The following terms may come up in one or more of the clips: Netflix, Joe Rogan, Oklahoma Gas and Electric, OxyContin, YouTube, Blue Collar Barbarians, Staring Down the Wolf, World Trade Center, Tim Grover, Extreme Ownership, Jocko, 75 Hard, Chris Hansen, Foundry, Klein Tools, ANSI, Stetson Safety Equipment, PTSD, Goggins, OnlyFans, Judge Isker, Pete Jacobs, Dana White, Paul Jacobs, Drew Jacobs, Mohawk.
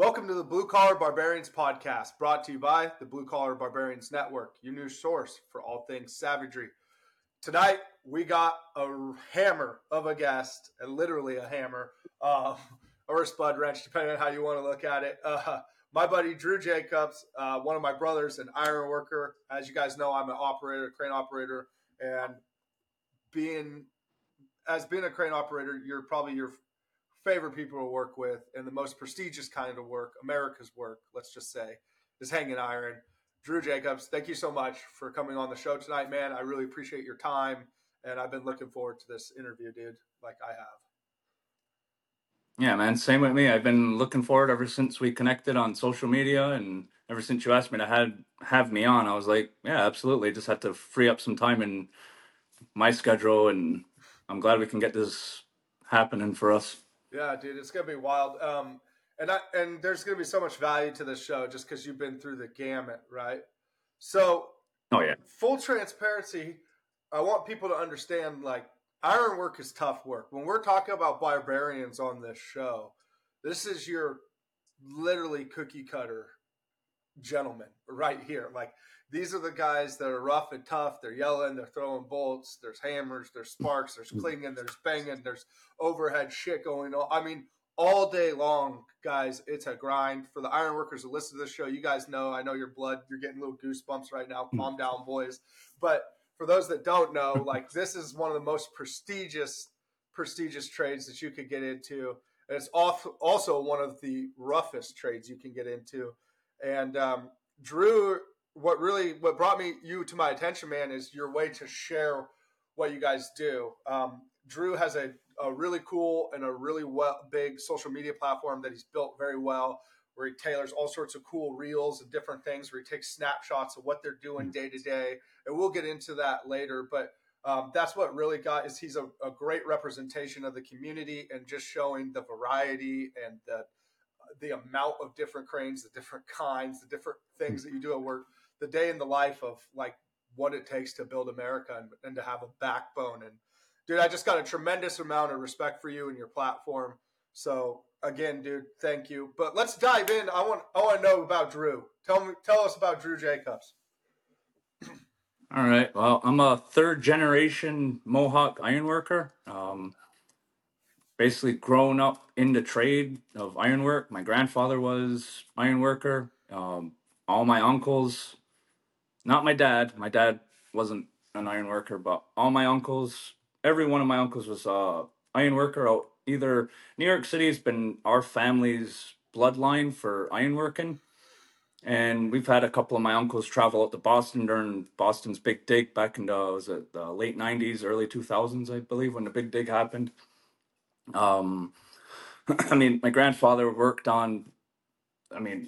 Welcome to the Blue Collar Barbarians podcast, brought to you by the Blue Collar Barbarians Network, your new source for all things savagery. Tonight, we got a hammer of a guest, and literally a hammer, or a spud wrench, depending on how you want to look at it. My buddy Drew Jacobs, one of my brothers, an iron worker. As you guys know, I'm an operator, a crane operator, and being a crane operator, you're probably your favorite people to work with, and the most prestigious kind of work, America's work, let's just say, is hanging iron. Drew Jacobs, thank you so much for coming on the show tonight, man. I really appreciate your time, and I've been looking forward to this interview, dude, like I have. Yeah, man, same with me. I've been looking forward ever since we connected on social media, and ever since you asked me to have me on, I was like, yeah, absolutely. Just had to free up some time in my schedule, and I'm glad we can get this happening for us. Yeah, dude, it's going to be wild. And there's going to be so much value to this show just because you've been through the gamut, right? So, full transparency, I want people to understand, like, iron work is tough work. When we're talking about barbarians on this show, this is your literally cookie cutter gentleman right here. Like, these are the guys that are rough and tough. They're yelling, they're throwing bolts, there's hammers, there's sparks, there's clinging, there's banging, there's overhead shit going on. I mean, all day long, guys, it's a grind. For the iron workers who listen to this show, you guys know, I know your blood, you're getting little goosebumps right now. Calm down, boys. But for those that don't know, like, this is one of the most prestigious trades that you could get into. And it's also one of the roughest trades you can get into. And Drew, what brought you to my attention, man, is your way to share what you guys do. Drew has a really cool and a really big social media platform that he's built very well, where he tailors all sorts of cool reels and different things, where he takes snapshots of what they're doing day to day. And we'll get into that later, but that's what really he's a great representation of the community, and just showing the variety and the amount of different cranes, the different kinds, the different things that you do at work, the day in the life of, like, what it takes to build America and to have a backbone. And dude, I just got a tremendous amount of respect for you and your platform. So again, dude, thank you. But let's dive in. I want to know about Drew. Tell us about Drew Jacobs. All right. Well, I'm a third generation Mohawk ironworker. Basically grown up in the trade of ironwork. My grandfather was ironworker. All my uncles, not my dad. My dad wasn't an ironworker, but all my uncles, every one of my uncles was ironworker. Either New York City has been our family's bloodline for ironworking. And we've had a couple of my uncles travel out to Boston during Boston's Big Dig back in the late 90s, early 2000s, I believe, when the Big Dig happened. I mean, my grandfather worked on the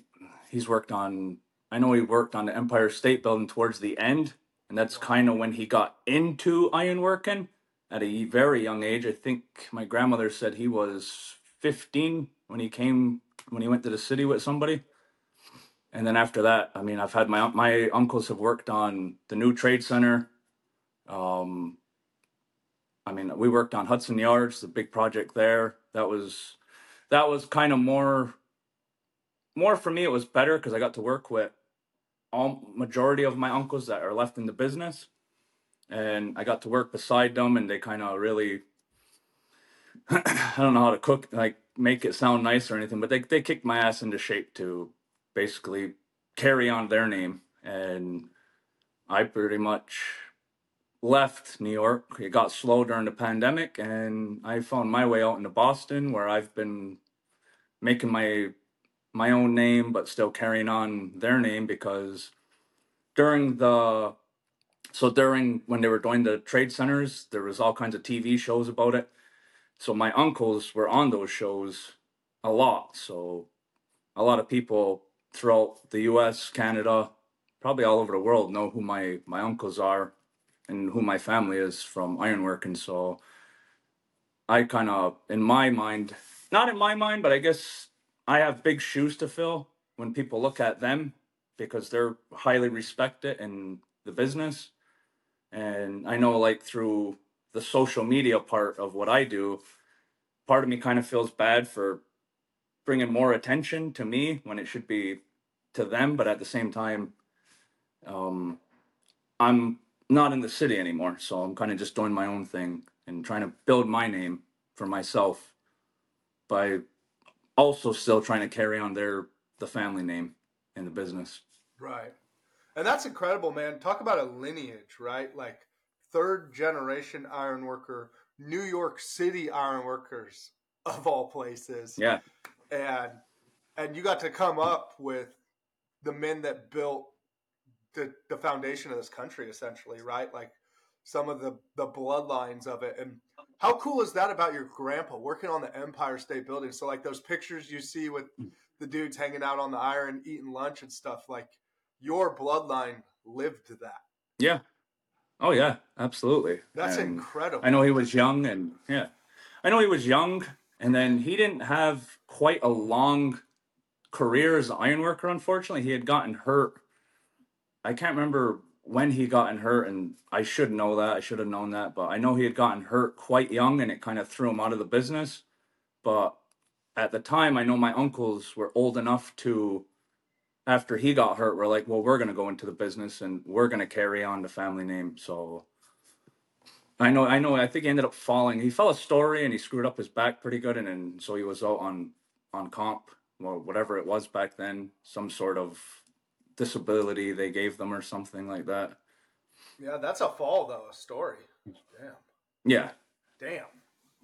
Empire State Building towards the end, and that's kind of when he got into ironworking at a very young age. I think my grandmother said he was 15 when he went to the city with somebody. And then after that, I mean, I've had my uncles have worked on the New Trade Center. I mean, we worked on Hudson Yards, the big project there. That was kind of more for me. It was better because I got to work with majority of my uncles that are left in the business, and I got to work beside them, and they kind of really, I don't know how to make it sound nice or anything, but they kicked my ass into shape to basically carry on their name. And I pretty much left New York. It got slow during the pandemic, and I found my way out into Boston, where I've been making my own name, but still carrying on their name, because during when they were doing the trade centers, there was all kinds of TV shows about it. So my uncles were on those shows a lot. So a lot of people throughout the US, Canada, probably all over the world know who my uncles are and who my family is from ironworking. So I kind of, but I guess I have big shoes to fill when people look at them, because they're highly respected in the business. And I know, like, through the social media part of what I do, part of me kind of feels bad for bringing more attention to me when it should be to them. But at the same time, I'm not in the city anymore, so I'm kind of just doing my own thing and trying to build my name for myself by also still trying to carry on the family name in the business. Right. And that's incredible, man. Talk about a lineage, right? Like third generation iron worker, New York City iron workers of all places. Yeah. And you got to come up with the men that built the foundation of this country, essentially, right? Like some of the bloodlines of it. And how cool is that about your grandpa working on the Empire State Building? So like those pictures you see with the dudes hanging out on the iron, eating lunch and stuff, like your bloodline lived that. Yeah. Oh yeah, absolutely. That's incredible. I know he was young and then he didn't have quite a long career as an ironworker, unfortunately. He had gotten hurt. I can't remember when he gotten hurt, and I should know that. I should have known that, but I know he had gotten hurt quite young, and it kind of threw him out of the business. But at the time, I know my uncles were old enough to, after he got hurt, were like, well, we're going to go into the business, and we're going to carry on the family name. So I know. I think he ended up falling. He fell a story, and he screwed up his back pretty good, and so he was out on comp, or whatever it was back then, some sort of disability they gave them or something like that. Yeah, that's a fall, though, a story. Damn. Yeah. Damn.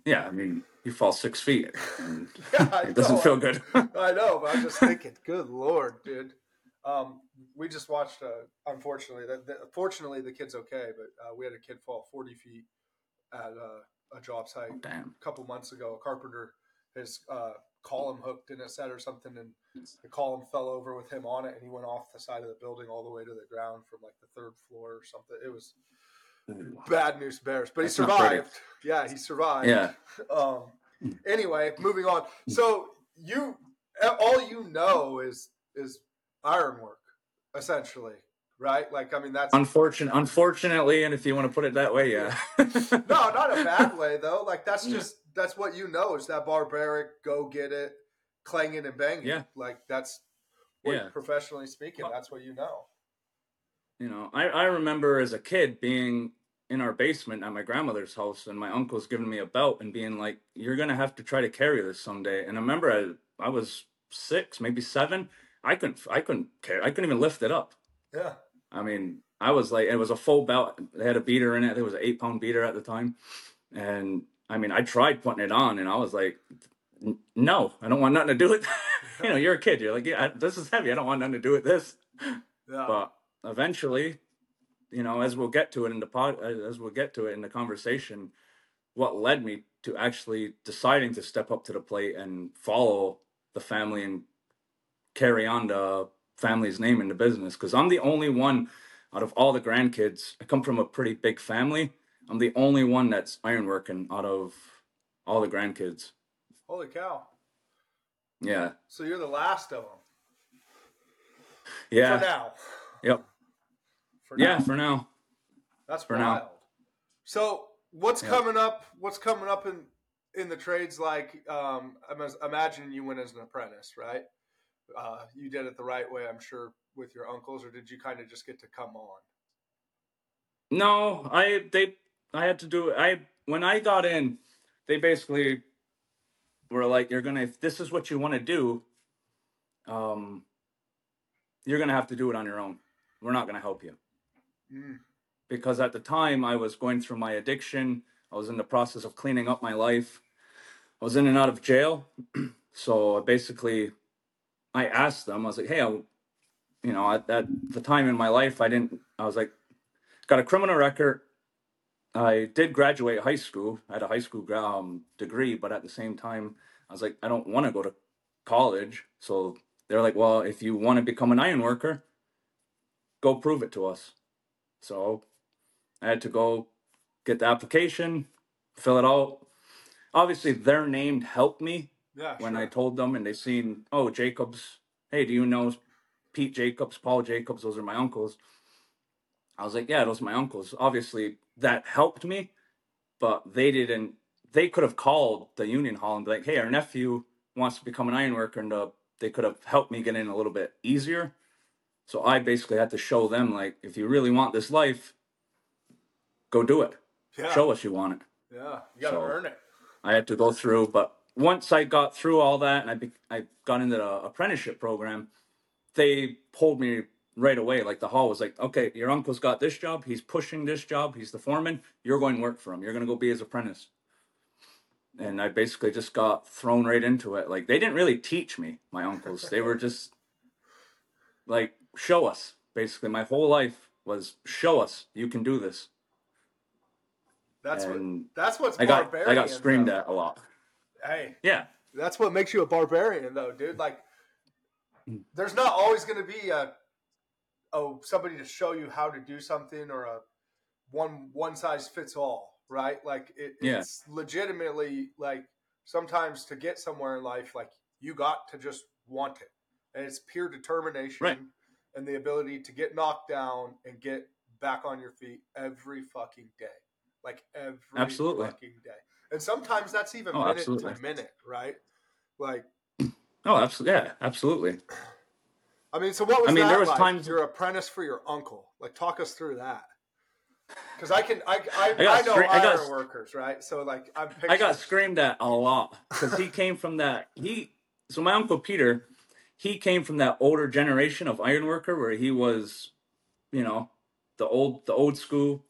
Yeah, I mean, you fall 6 feet. And yeah, it doesn't feel good. I know, but I'm just thinking, good Lord, dude. We just watched, unfortunately, fortunately the kid's okay, but we had a kid fall 40 feet at a job site a couple months ago. A carpenter, his column hooked in a set or something, and the column fell over with him on it, and he went off the side of the building all the way to the ground from like the third floor or something. It was bad news bears, but he survived. Yeah, he survived. Yeah. Anyway, moving on. So you, all you know is ironwork, essentially, right? Like, I mean, that's unfortunately, and if you want to put it that way, yeah. No, not a bad way though. Like that's just. That's what you know is that barbaric, go get it, clanging and banging. Yeah. Like that's what, professionally speaking, that's what you know. You know, I remember as a kid being in our basement at my grandmother's house, and my uncle's giving me a belt and being like, you're going to have to try to carry this someday. And I remember I was 6, maybe 7. I couldn't even lift it up. Yeah. I mean, I was like, it was a full belt. They had a beater in it. There was an 8-pound beater at the time. And I mean, I tried putting it on, and I was like, no, I don't want nothing to do with that. You know, you're a kid. You're like, yeah, this is heavy. I don't want nothing to do with this. Yeah. But eventually, you know, as we'll get to it in the conversation, what led me to actually deciding to step up to the plate and follow the family and carry on the family's name in the business. Because I'm the only one out of all the grandkids. I come from a pretty big family. I'm the only one that's ironworking out of all the grandkids. Holy cow. Yeah. So you're the last of them. Yeah. For now. Yep. For now. That's for wild. Now. So what's coming up in the trades? Like, I'm imagining you went as an apprentice, right? You did it the right way, I'm sure, with your uncles, or did you kind of just get to come on? No, I had to do it. When I got in, they basically were like, if this is what you want to do, you're going to have to do it on your own. We're not going to help you. Mm. Because at the time I was going through my addiction. I was in the process of cleaning up my life. I was in and out of jail. So basically I asked them, I was like, hey, at the time in my life, I was like, got a criminal record. I did graduate high school. I had a high school degree, but at the same time, I was like, I don't want to go to college. So they're like, well, if you want to become an iron worker, go prove it to us. So I had to go get the application, fill it out. Obviously, their name helped me when I told them, and they seen, oh, Jacobs. Hey, do you know Pete Jacobs, Paul Jacobs? Those are my uncles. I was like, yeah, those are my uncles. Obviously, that helped me, but they could have called the union hall and be like, hey, our nephew wants to become an ironworker, and they could have helped me get in a little bit easier. So I basically had to show them, like, if you really want this life, go do it. Yeah. Show us you want it. Yeah, you got to earn it. I had to go through, but once I got through all that and I got into the apprenticeship program, they pulled me right away. Like, the hall was like, okay, your uncle's got this job. He's pushing this job. He's the foreman. You're going to work for him. You're going to go be his apprentice. And I basically just got thrown right into it. Like, they didn't really teach me, my uncles. They were just like, show us. Basically, my whole life was, show us you can do this. That's what's barbarian. I got screamed at a lot. Hey. Yeah. That's what makes you a barbarian, though, dude. Like, there's not always going to be somebody to show you how to do something, or a one size fits all, right? Like, it's legitimately, like, sometimes to get somewhere in life, like, you got to just want it. And it's pure determination, right, and the ability to get knocked down and get back on your feet every fucking day. Like, every fucking day. And sometimes that's even minute to minute, right? Like, absolutely. Yeah, absolutely. I mean, so what was there was like times your apprentice for your uncle? Like, talk us through that. Because I know iron workers, right? So, like, I got screamed at a lot because he came from that. So my uncle Peter, he came from that older generation of iron worker where he was, you know, the old school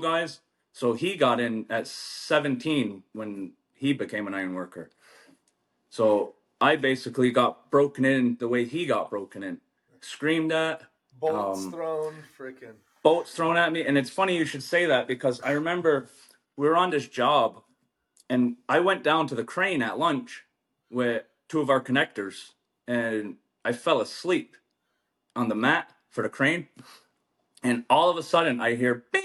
guys. So he got in at 17 when he became an iron worker. So I basically got broken in the way he got broken in. Screamed at. Bolts thrown. Freaking. Bolts thrown at me. And it's funny you should say that, because I remember we were on this job and I went down to the crane at lunch with two of our connectors and I fell asleep on the mat for the crane. And all of a sudden I hear bing.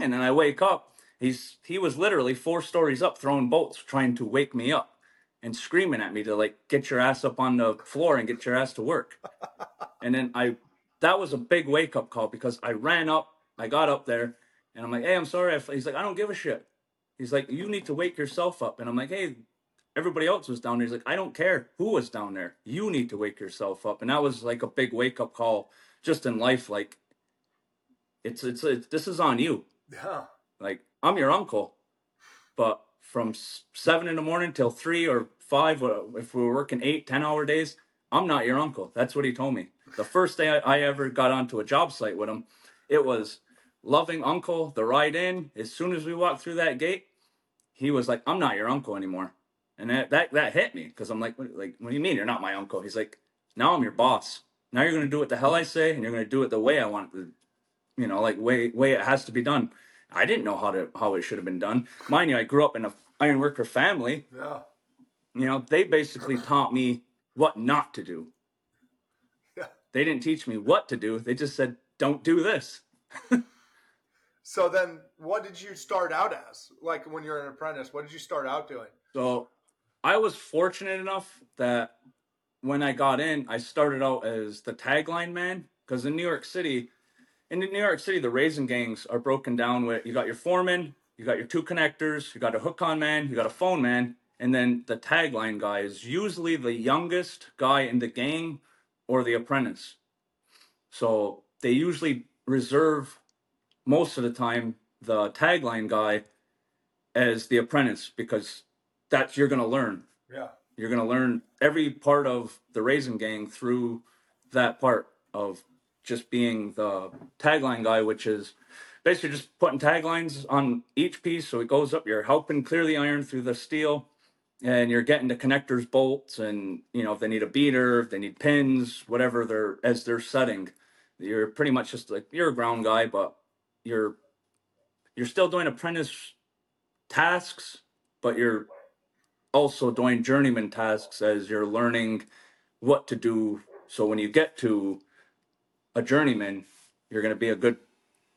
And then I wake up. He was literally 4 stories up, throwing bolts, trying to wake me up and screaming at me to, like, get your ass up on the floor and get your ass to work. And then that was a big wake up call, because I ran up, I got up there and I'm like, hey, I'm sorry. He's like, I don't give a shit. He's like, you need to wake yourself up. And I'm like, hey, everybody else was down there. He's like, I don't care who was down there. You need to wake yourself up. And that was like a big wake up call just in life. Like, it's this is on you. Yeah. Like, I'm your uncle, but from 7 in the morning till 3 or 5, if we were working 8, 10-hour days, I'm not your uncle. That's what he told me. The first day I ever got onto a job site with him, it was loving uncle, the ride in. As soon as we walked through that gate, he was like, I'm not your uncle anymore. And that hit me, because I'm like, what do you mean you're not my uncle? He's like, now I'm your boss. Now you're going to do what the hell I say, and you're going to do it the way I want it to. You know, like, way it has to be done. I didn't know how it should have been done. Mind you, I grew up in an ironworker family. Yeah. You know, they basically taught me what not to do. Yeah. They didn't teach me what to do. They just said, don't do this. So then what did you start out as? Like, when you're an apprentice, what did you start out doing? So I was fortunate enough that when I got in, I started out as the tagline man, because in New York City, the raisin gangs are broken down with, you got your foreman, you got your 2 connectors, you got a hook-on man, you got a phone man, and then the tagline guy is usually the youngest guy in the gang or the apprentice. So they usually reserve, most of the time, the tagline guy as the apprentice, because that's, you're going to learn. Yeah. You're going to learn every part of the raisin gang through that part of just being the tagline guy, which is basically just putting taglines on each piece. So it goes up, you're helping clear the iron through the steel, and you're getting the connectors, bolts, and, you know, if they need a beater, if they need pins, whatever they're setting, you're pretty much just like, you're a ground guy, but you're still doing apprentice tasks, but you're also doing journeyman tasks as you're learning what to do. So when you get to a journeyman, you're going to be a good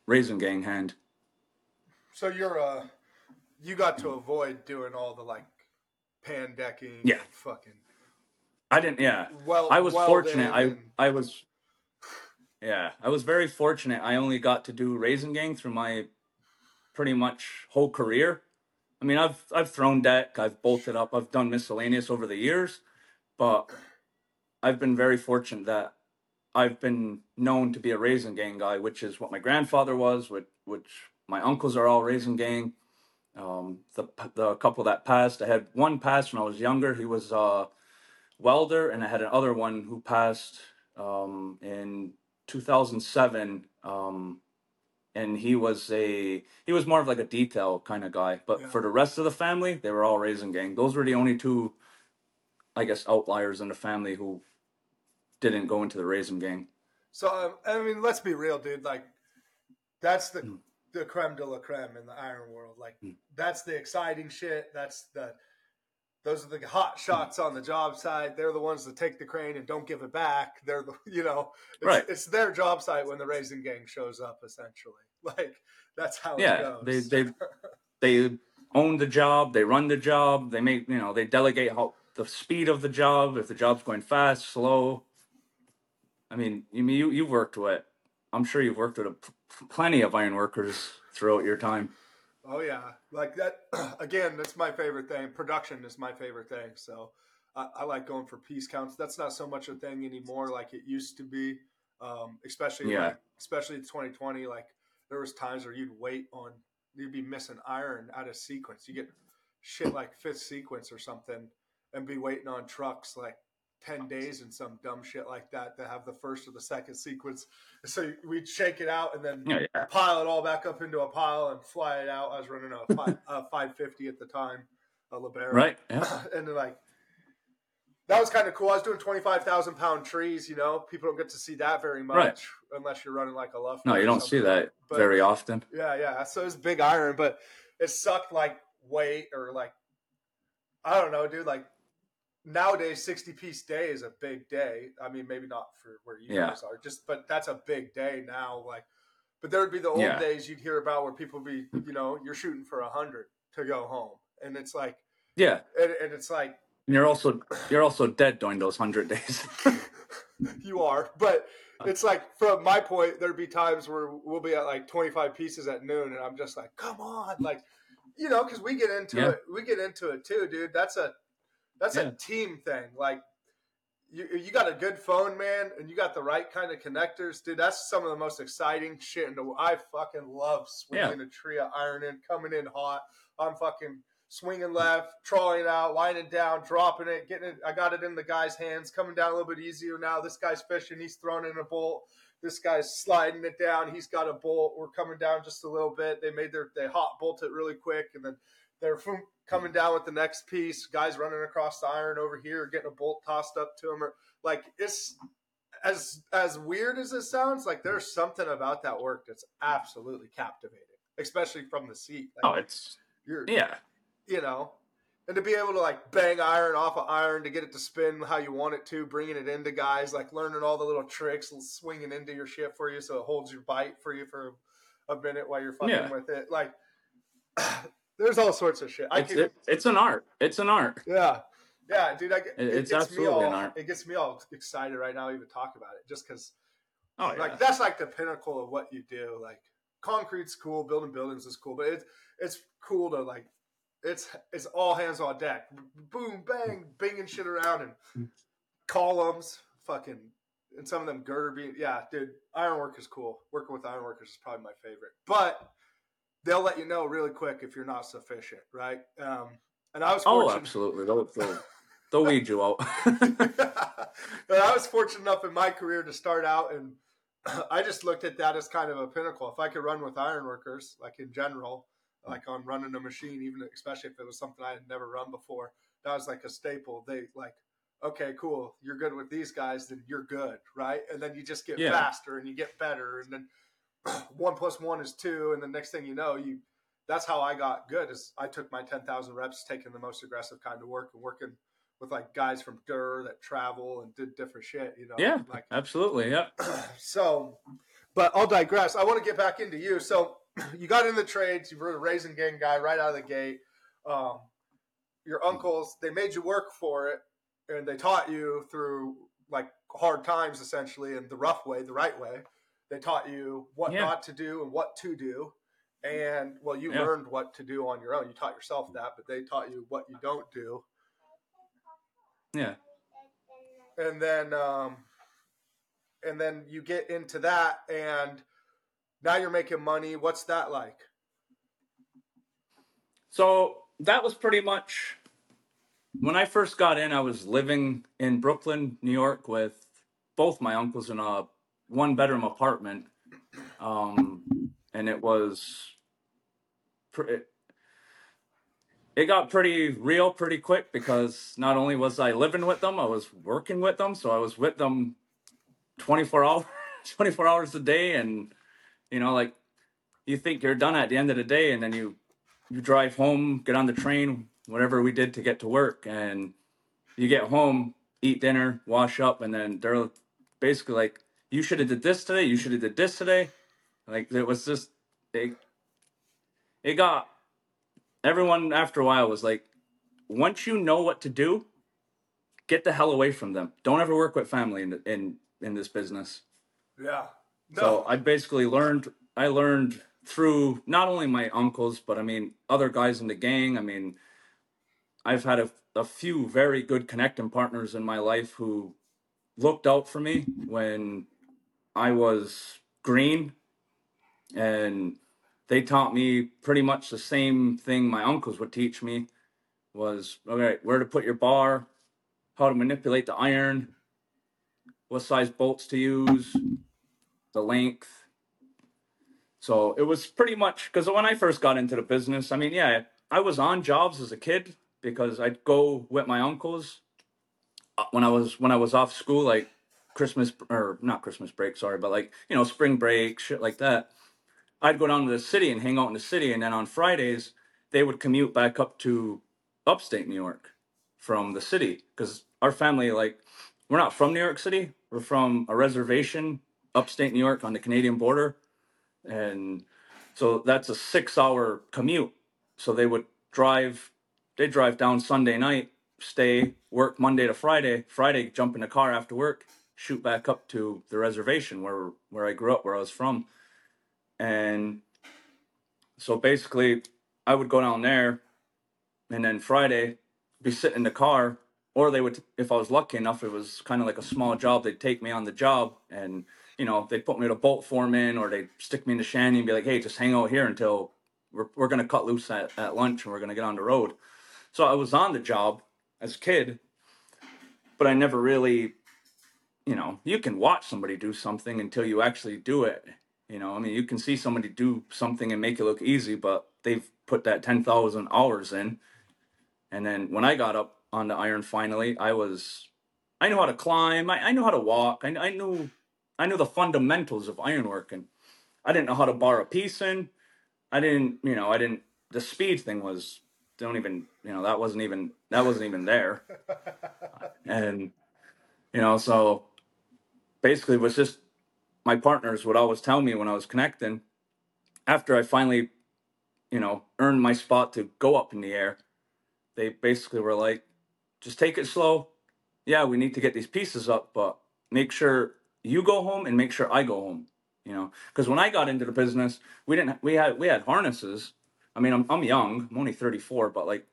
raisin gang hand. So you got to avoid doing all the, like, pan decking. Yeah. Fucking. I didn't. Yeah. Well, I was fortunate. I was very fortunate. I only got to do raisin gang through my pretty much whole career. I mean, I've thrown deck, I've bolted up, I've done miscellaneous over the years, But I've been very fortunate that I've been known to be a Raisin Gang guy, which is what my grandfather was, which my uncles are all Raisin Gang. The couple that passed, I had one passed when I was younger. He was a welder, and I had another one who passed in 2007. And he was more of like a detail kind of guy. But yeah, for the rest of the family, they were all Raisin Gang. Those were the only two, I guess, outliers in the family who didn't go into the Raisin Gang. So, I mean, let's be real, dude. Like, that's the creme de la creme in the iron world. Like, that's the exciting shit. Those are the hot shots on the job site. They're the ones that take the crane and don't give it back. They're the, you know, it's their job site when the Raisin Gang shows up, essentially. Like, that's how it goes. They own the job. They run the job. They make, you know, they delegate the speed of the job. If the job's going fast, slow. I mean, you've worked with, I'm sure you've worked with plenty of iron workers throughout your time. Oh yeah, like that. Again, that's my favorite thing. Production is my favorite thing. So I like going for piece counts. That's not so much a thing anymore, like it used to be. Especially 2020. Like there was times where you'd be missing iron out of sequence. You get shit like fifth sequence or something, and be waiting on trucks like 10 days and some dumb shit like that to have the first or the second sequence. So we'd shake it out and then pile it all back up into a pile and fly it out. I was running a 550 at the time, a Libera. Right. Yeah. And then like, that was kind of cool. I was doing 25,000 pound trees, you know, people don't get to see that very much unless you're running like a luff. No, you don't see that very often. Yeah. Yeah. So it was big iron, but it sucked like weight or like, I don't know, dude, like, nowadays, 60-piece day is a big day. I mean, maybe not for where you guys are, but that's a big day now. Like, but there would be the old days you'd hear about where people be, you know, you're shooting for 100 to go home, and it's like, and you're also dead during those 100 days. You are, but it's like from my point, there'd be times where we'll be at like 25 pieces at noon, and I'm just like, come on, like, you know, because we get into it, too, dude. That's a team thing. Like you got a good phone, man, and you got the right kind of connectors, dude. That's some of the most exciting shit. And I fucking love swinging a tree of iron in, coming in hot. I'm fucking swinging left, trawling out, lining down, dropping it, getting it. I got it in the guy's hands, coming down a little bit easier now. This guy's fishing. He's throwing in a bolt. This guy's sliding it down. He's got a bolt. We're coming down just a little bit. They hot bolt it really quick, and then they're coming down with the next piece, guys running across the iron over here, getting a bolt tossed up to him. Or, like, it's as weird as it sounds, like there's something about that work that's absolutely captivating, especially from the seat. Like, you know, and to be able to like bang iron off of iron to get it to spin how you want it to, bringing it into guys, like learning all the little tricks, swinging into your shit for you so it holds your bite for you for a minute while you're fucking with it. Like, there's all sorts of shit. It's an art. It's an art. Yeah. Yeah, dude. It gets me all excited right now even talk about it just because that's like the pinnacle of what you do. Like concrete's cool. Building buildings is cool. But it's cool to like it's all hands on deck. Boom, bang, binging shit around and columns fucking and some of them girder beam. Yeah, dude. Ironwork is cool. Working with ironworkers is probably my favorite. But they'll let you know really quick if you're not sufficient, right? And I was fortunate. Oh, absolutely. They'll weed you out. But I was fortunate enough in my career to start out, and I just looked at that as kind of a pinnacle. If I could run with ironworkers, like in general, like on running a machine, even especially if it was something I had never run before, that was like a staple. They like, okay, cool, you're good with these guys, then you're good, right? And then you just get faster and you get better, and then 1 + 1 is 2, and the next thing you know, that's how I got good. Is I took my 10,000 reps, taking the most aggressive kind of work, and working with like guys from Durr that travel and did different shit. You know, like absolutely, So, but I'll digress. I want to get back into you. So, you got in the trades. You were a Raisin Gang guy right out of the gate. Your uncles, they made you work for it, and they taught you through like hard times, essentially, and the rough way, the right way. They taught you what not to do and what to do. And, well, you learned what to do on your own. You taught yourself that, but they taught you what you don't do. Yeah. And then you get into that, and now you're making money. What's that like? So that was pretty much when I first got in. I was living in Brooklyn, New York, with both my uncles in a one-bedroom apartment, and it was it got pretty real pretty quick, because not only was I living with them, I was working with them. So I was with them 24 hours a day. And, you know, like, you think you're done at the end of the day, and then you drive home, get on the train, whatever we did to get to work. And you get home, eat dinner, wash up. And then they're basically like, you should have did this today. You should have did this today. Like, it was just, it got, everyone after a while was like, once you know what to do, get the hell away from them. Don't ever work with family in this business. Yeah. No. So I basically learned through not only my uncles, but I mean, other guys in the gang. I mean, I've had a few very good connecting partners in my life who looked out for me when I was green, and they taught me pretty much the same thing my uncles would teach me, was, okay, where to put your bar, how to manipulate the iron, what size bolts to use, the length. So it was pretty much, because when I first got into the business, I mean, yeah, I was on jobs as a kid because I'd go with my uncles when I was off school, like spring break, shit like that. I'd go down to the city and hang out in the city, and then on Fridays they would commute back up to upstate New York from the city, because our family, like, we're not from New York City. We're from a reservation, upstate New York, on the Canadian border. And so that's a 6-hour commute. So they drive down Sunday night, stay, work Monday to Friday. Friday, jump in the car after work, shoot back up to the reservation where I grew up, where I was from. And so basically I would go down there, and then Friday be sitting in the car. Or they would, if I was lucky enough, it was kind of like a small job. They'd take me on the job, and, you know, they'd put me at a bolt foreman, or they'd stick me in the shanty and be like, hey, just hang out here until we're going to cut loose at lunch, and we're going to get on the road. So I was on the job as a kid, but I never really, you know, you can watch somebody do something until you actually do it. You know, I mean, you can see somebody do something and make it look easy, but they've put that 10,000 hours in. And then when I got up on the iron finally, I knew how to climb, I knew how to walk, I knew the fundamentals of ironworking. I didn't know how to bar a piece in. The speed thing was, that wasn't even there. And, you know, so basically it was just, my partners would always tell me when I was connecting, after I finally, you know, earned my spot to go up in the air, they basically were like, just take it slow. Yeah, we need to get these pieces up, but make sure you go home and make sure I go home, you know? Because when I got into the business, we had harnesses. I mean, I'm young, I'm only 34, but like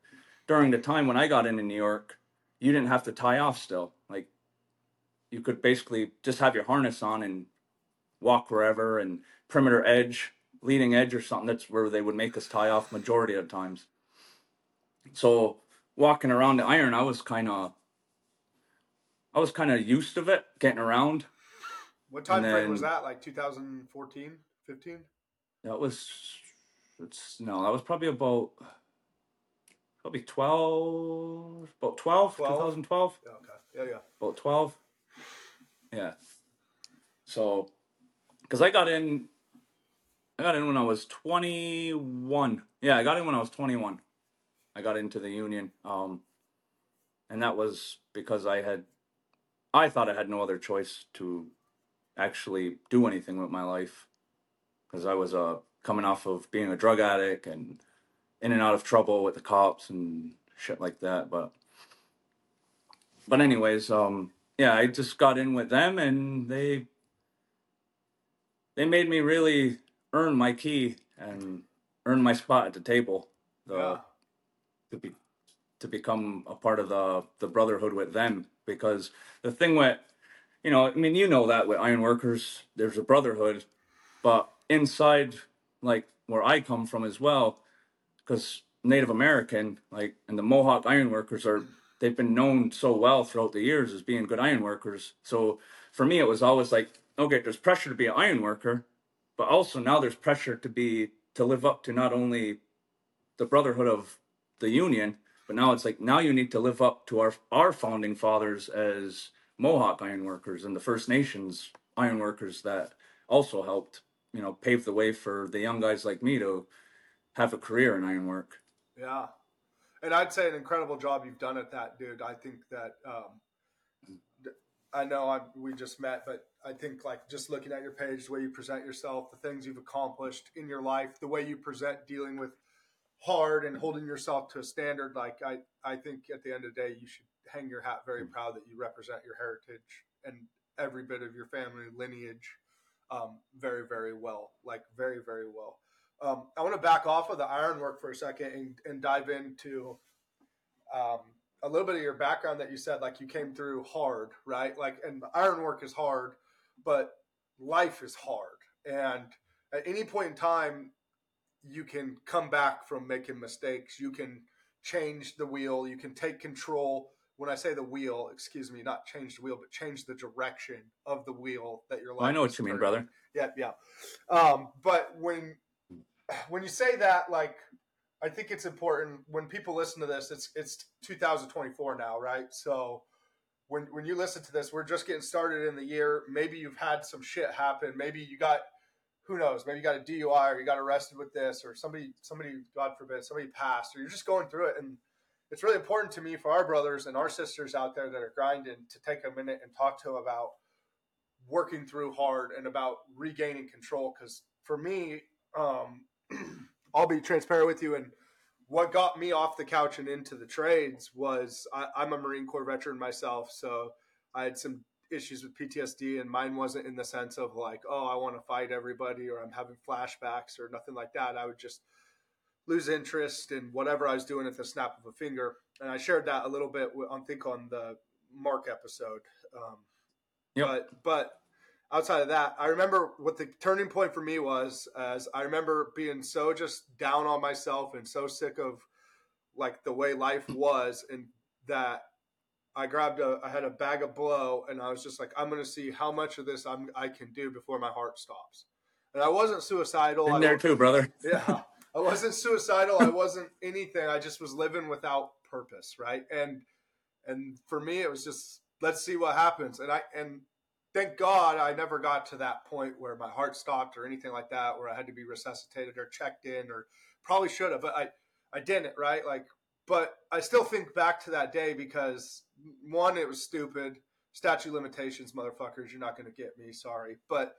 during the time when I got into New York, you didn't have to tie off still. Like, you could basically just have your harness on and walk wherever, and perimeter edge, leading edge or something, that's where they would make us tie off majority of times. So walking around the iron, I was kind of used to it, getting around. What time frame was that? Like 2014, 15? That was probably about 12? 2012. Yeah, okay. Yeah. About 12. Yeah. So, because I got in when I was 21. Yeah, I got in when I was 21. I got into the union, and that was because I thought I had no other choice to actually do anything with my life, because I was coming off of being a drug addict and in and out of trouble with the cops and shit like that. But anyways, yeah, I just got in with them, and they made me really earn my key and earn my spot at the table. to become a part of the brotherhood with them. Because the thing with, you know, I mean, you know that with iron workers, there's a brotherhood, but inside, like, where I come from as well, because Native American, like, and the Mohawk iron workers are, they've been known so well throughout the years as being good iron workers. So for me, it was always like, okay, there's pressure to be an iron worker, but also now there's pressure to be, to live up to not only the brotherhood of the union, but now it's like, now you need to live up to our founding fathers as Mohawk iron workers and the First Nations iron workers that also helped, you know, pave the way for the young guys like me to have a career in iron work. Yeah. And I'd say an incredible job you've done at that, dude. I think that, I know we just met, but I think, like, just looking at your page, the way you present yourself, the things you've accomplished in your life, the way you present dealing with hard and holding yourself to a standard, like, I think at the end of the day, you should hang your hat very proud that you represent your heritage and every bit of your family lineage very, very well, like very, very well. I want to back off of the ironwork for a second and dive into a little bit of your background that you said, like, you came through hard, right? Like, and ironwork is hard, but life is hard. And at any point in time, you can come back from making mistakes. You can change the wheel. You can take control. When I say the wheel, excuse me, not change the wheel, but change the direction of the wheel that your life. I know what you mean, brother. Yeah, yeah. But when you say that, like, I think it's important when people listen to this, it's 2024 now, right? So when you listen to this, we're just getting started in the year. Maybe you've had some shit happen. Maybe you got, who knows, maybe you got a DUI or you got arrested with this, or somebody, God forbid, somebody passed, or you're just going through it. And it's really important to me for our brothers and our sisters out there that are grinding to take a minute and talk to them about working through hard and about regaining control. Cause for me, I'll be transparent with you. And what got me off the couch and into the trades was I'm a Marine Corps veteran myself. So I had some issues with PTSD, and mine wasn't in the sense of like, oh, I want to fight everybody, or I'm having flashbacks or nothing like that. I would just lose interest in whatever I was doing at the snap of a finger. And I shared that a little bit on the Mark episode. Yep. But outside of that, I remember what the turning point for me was, as I remember being so just down on myself and so sick of like the way life was, and that I had a bag of blow, and I was just like, I'm going to see how much of this I can do before my heart stops. And I wasn't suicidal. Been there too, brother. Yeah. I wasn't suicidal. I wasn't anything. I just was living without purpose. Right. And for me, it was just, let's see what happens. And thank God I never got to that point where my heart stopped or anything like that, where I had to be resuscitated or checked in, or probably should have, but I didn't. Right. Like, but I still think back to that day because, one, it was stupid. Statute limitations, motherfuckers. You're not going to get me. Sorry. But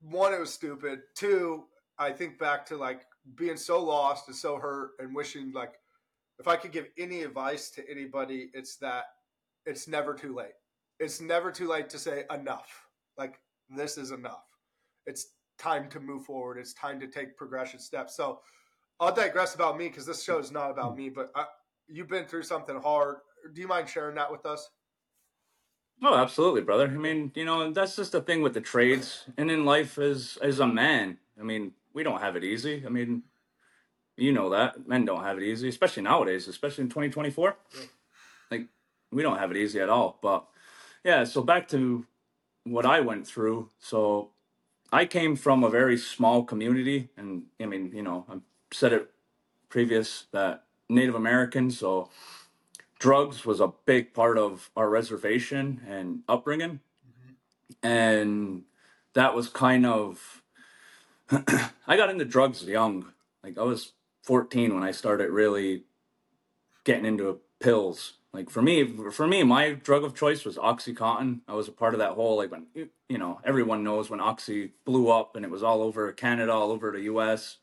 one, it was stupid. Two, I think back to like being so lost and so hurt and wishing, like, if I could give any advice to anybody, it's that it's never too late. It's never too late to say enough. Like, this is enough. It's time to move forward. It's time to take progression steps. So I'll digress about me because this show is not about me, but you've been through something hard. Do you mind sharing that with us? Oh, absolutely, brother. I mean, you know, that's just the thing with the trades and in life as a man. I mean, we don't have it easy. I mean, you know that. Men don't have it easy, especially nowadays, especially in 2024. Yeah. Like, we don't have it easy at all. But, yeah, so back to what I went through. So I came from a very small community. And, I mean, you know, I said it previous that Native American, so drugs was a big part of our reservation and upbringing. Mm-hmm. And that was kind of, I got into drugs young. Like, I was 14 when I started really getting into pills. Like, for me, my drug of choice was OxyContin. I was a part of that whole, like, when, you know, everyone knows when Oxy blew up and it was all over Canada, all over the U.S.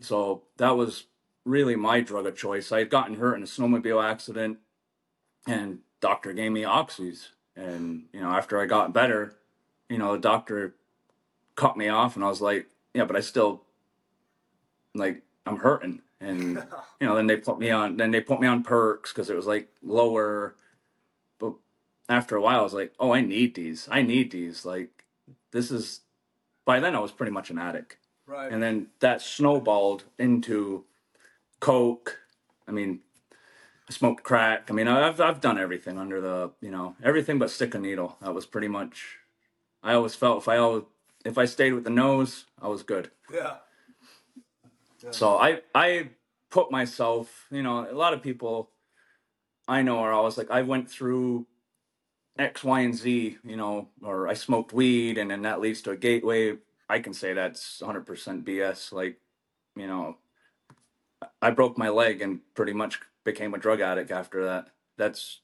So that was really my drug of choice. I had gotten hurt in a snowmobile accident, and doctor gave me Oxys. And, you know, after I got better, you know, the doctor cut me off, and I was like, yeah, but I still, like, I'm hurting. And you know, then they put me on perks because it was like lower. But after a while, I was like, oh, I need these. Like, this is, by then I was pretty much an addict. Right. And then that snowballed into coke. I mean, I smoked crack. I mean, I've done everything under the, you know, everything but stick a needle. That was pretty much. I always felt if I stayed with the nose, I was good. Yeah. Yeah. So I put myself, you know, a lot of people I know are always like, I went through X, Y, and Z, you know, or I smoked weed and then that leads to a gateway. I can say that's 100% BS. Like, you know, I broke my leg and pretty much became a drug addict after that. That's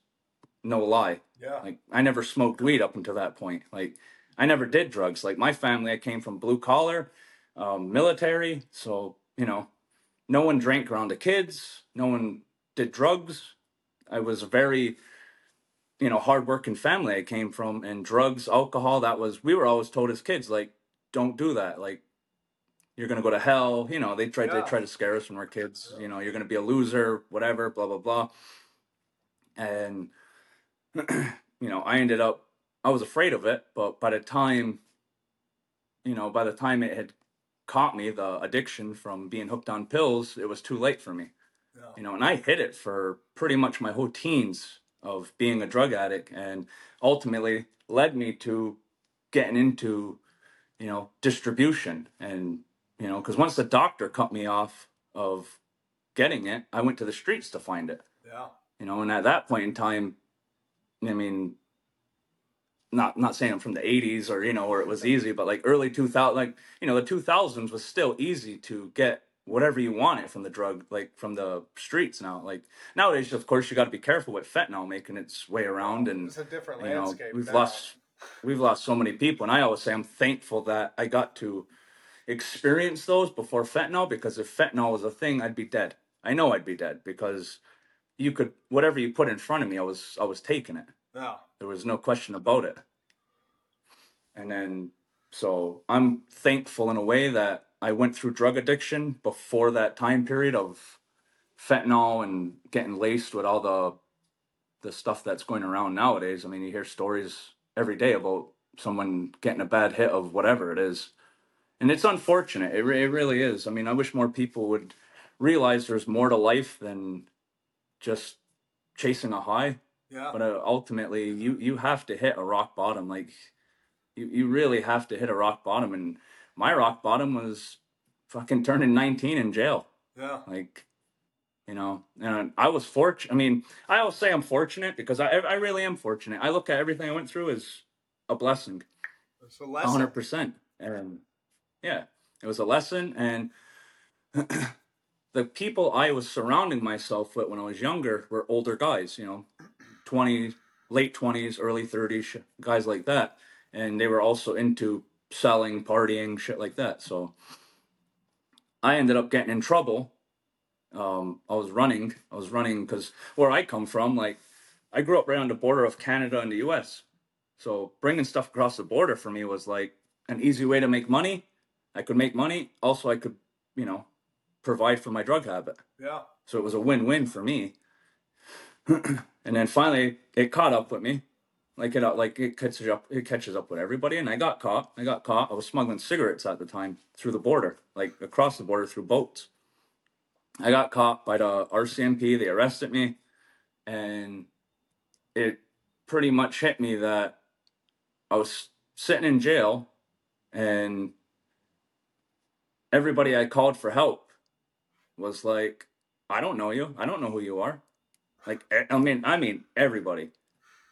no lie. Yeah. Like, I never smoked weed up until that point. Like, I never did drugs. Like, my family, I came from blue collar, military. So, you know, no one drank around the kids. No one did drugs. I was a very, you know, hardworking family I came from. And drugs, alcohol, that was, we were always told as kids, like, don't do that. Like, you're going to go to hell. You know, they try to scare us when we're kids. Yeah. You know, you're going to be a loser, whatever, blah, blah, blah. And, you know, I was afraid of it. But by the time it had caught me, the addiction from being hooked on pills, it was too late for me. Yeah. You know, and I hid it for pretty much my whole teens of being a drug addict, and ultimately led me to getting into, you know, distribution. And, you know, because once the doctor cut me off of getting it, I went to the streets to find it. Yeah. You know, and at that point in time, I mean, not saying I'm from the 80s or, you know, where it was easy, but like early 2000, like, you know, the 2000s was still easy to get whatever you wanted from the drug, like from the streets now. Like nowadays, of course, you got to be careful with fentanyl making its way around. And it's a different landscape. You know, We've lost so many people, and I always say I'm thankful that I got to experience those before fentanyl, because if fentanyl was a thing, I'd be dead. I know I'd be dead, because you could, whatever you put in front of me, I was taking it. Yeah. There was no question about it. And then, so I'm thankful in a way that I went through drug addiction before that time period of fentanyl and getting laced with all the stuff that's going around nowadays. I mean, you hear stories every day about someone getting a bad hit of whatever it is. And it's unfortunate. It really is. I mean, I wish more people would realize there's more to life than just chasing a high. Yeah. But ultimately you have to hit a rock bottom. Like you really have to hit a rock bottom. And my rock bottom was fucking turning 19 in jail. Yeah. Like, you know, and I was fortunate. I mean, I always say I'm fortunate because I really am fortunate. I look at everything I went through as a blessing. It's a lesson. 100%. And yeah, it was a lesson. And the people I was surrounding myself with when I was younger were older guys, you know, late 20s, early 30s, guys like that. And they were also into selling, partying, shit like that. So I ended up getting in trouble. I was running because where I come from, like I grew up right on the border of Canada and the US. So bringing stuff across the border for me was like an easy way to make money. I could make money. Also, I could, you know, provide for my drug habit. Yeah. So it was a win-win for me. And then finally it caught up with me. It catches up with everybody. And I got caught. I was smuggling cigarettes at the time through the border, like across the border through boats. I got caught by the RCMP. They arrested me, and it pretty much hit me that I was sitting in jail, and everybody I called for help was like, I don't know you. I don't know who you are. Like, I mean, everybody.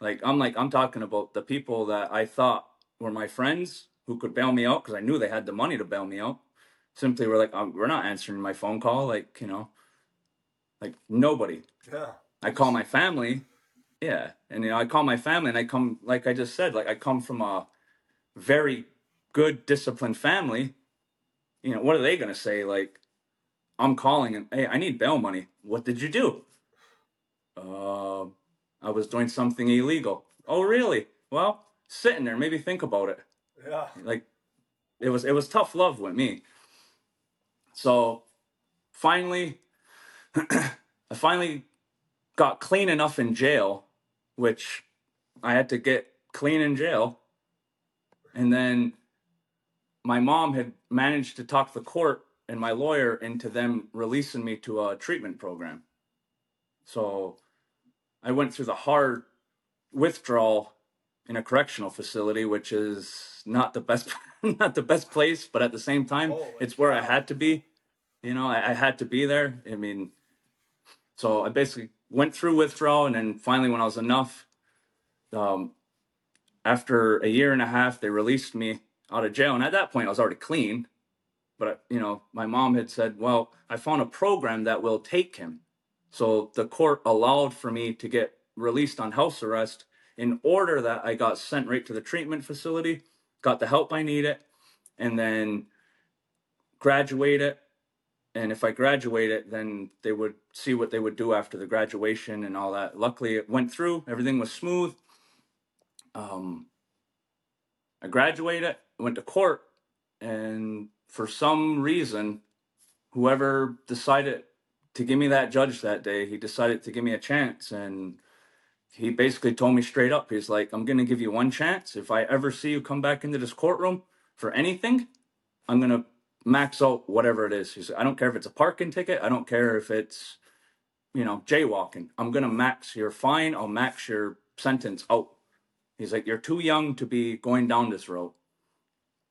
Like, I'm talking about the people that I thought were my friends who could bail me out because I knew they had the money to bail me out. Simply were like, we're not answering my phone call. Like, you know, like nobody. Yeah. I call my family. Yeah. And, you know, I call my family, and I come, like I just said, like I come from a very good, disciplined family. You know, what are they going to say? Like, I'm calling and, hey, I need bail money. What did you do? I was doing something illegal. Oh, really? Well, sit in there, maybe think about it. Yeah. Like it was tough love with me. So finally, I finally got clean enough in jail, which I had to get clean in jail. And then my mom had managed to talk the court and my lawyer into them releasing me to a treatment program. So I went through the hard withdrawal in a correctional facility, which is not the best, not the best place, but at the same time, it's where I had to be, you know, I had to be there. I mean, so I basically went through withdrawal. And then finally, when I was enough, after a year and a half, they released me out of jail. And at that point I was already clean, but you know, my mom had said, well, I found a program that will take him. So the court allowed for me to get released on house arrest in order that I got sent right to the treatment facility, got the help I needed, and then graduated. And if I graduated, then they would see what they would do after the graduation and all that. Luckily, it went through. Everything was smooth. I graduated, went to court, and for some reason, whoever decided to give me that judge that day, he decided to give me a chance. And he basically told me straight up, he's like, I'm going to give you one chance. If I ever see you come back into this courtroom for anything, I'm going to max out whatever it is. He said, I don't care if it's a parking ticket. I don't care if it's, you know, jaywalking. I'm going to max your fine. I'll max your sentence out. He's like, you're too young to be going down this road.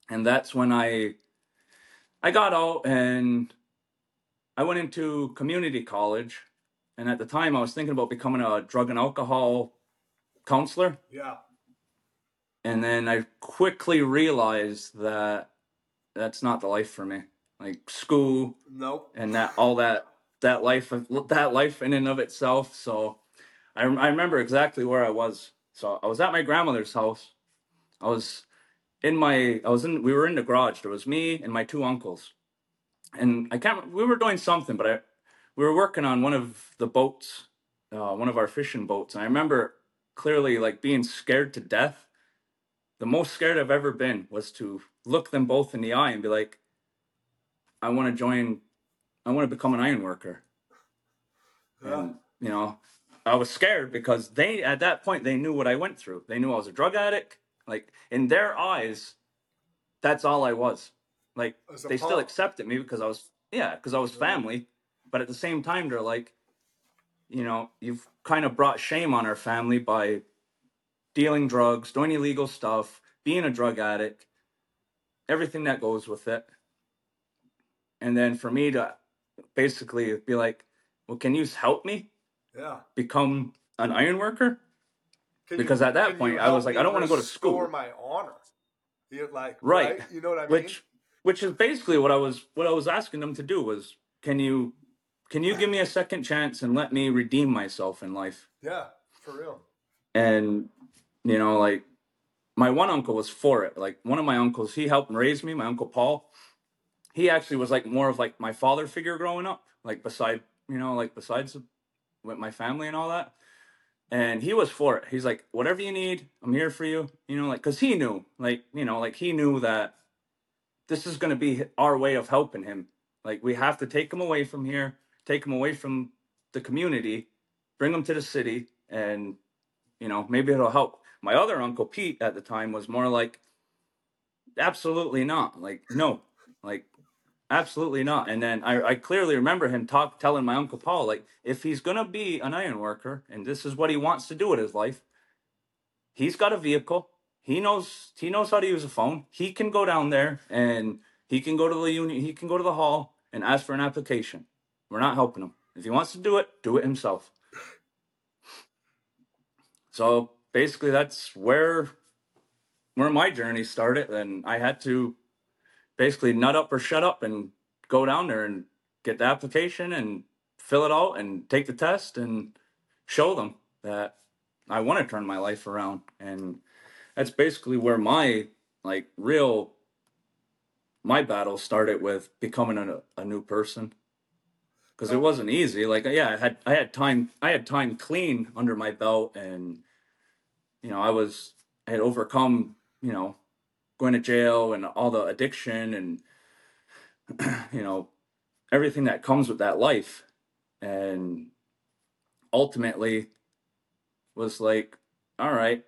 And that's when I got out and I went into community college. And at the time, I was thinking about becoming a drug and alcohol counselor. Yeah. And then I quickly realized that that's not the life for me. Like school. Nope. And that all that life in and of itself. So I remember exactly where I was. So I was at my grandmother's house. We were in the garage. There was me and my two uncles. And we were doing something, but we were working on one of the boats, one of our fishing boats. And I remember clearly like being scared to death. The most scared I've ever been was to look them both in the eye and be like, I want to become an iron worker. Yeah. And, you know, I was scared because at that point, they knew what I went through. They knew I was a drug addict. Like in their eyes, that's all I was. Like they still accepted me because I was family. But at the same time, they're like, you know, you've kind of brought shame on our family by dealing drugs, doing illegal stuff, being a drug addict, everything that goes with it. And then for me to basically be like, well, can you help me? Yeah. Become an iron worker? Because at that point, I was like, I don't want to go to school. Restore my honor. You're like, right. You know what I mean? Which is basically what I was asking them to do was, can you give me a second chance and let me redeem myself in life? Yeah, for real. And, you know, like my one uncle was for it. Like one of my uncles, he helped raise me. My uncle, Paul, he actually was like more of like my father figure growing up, like besides with my family and all that. And he was for it. He's like, whatever you need, I'm here for you. You know, like, cause he knew, like, you know, like he knew that this is going to be our way of helping him. Like, we have to take him away from here, take him away from the community, bring him to the city, and, you know, maybe it'll help. My other uncle, Pete, at the time, was more like, absolutely not. Like, no. Like, absolutely not. And then I clearly remember him telling my Uncle Paul, like, if he's going to be an iron worker, and this is what he wants to do with his life, he's got a vehicle. He knows how to use a phone. He can go down there, and he can go to the union. He can go to the hall and ask for an application. We're not helping him. If he wants to do it himself. So basically that's where my journey started. And I had to basically nut up or shut up and go down there and get the application and fill it out and take the test and show them that I want to turn my life around. And that's basically where my like real... my battle started with becoming a new person, because it wasn't easy. Like, yeah, I had time clean under my belt, and you know, I had overcome, you know, going to jail and all the addiction and, you know, everything that comes with that life. and ultimately was like, all right,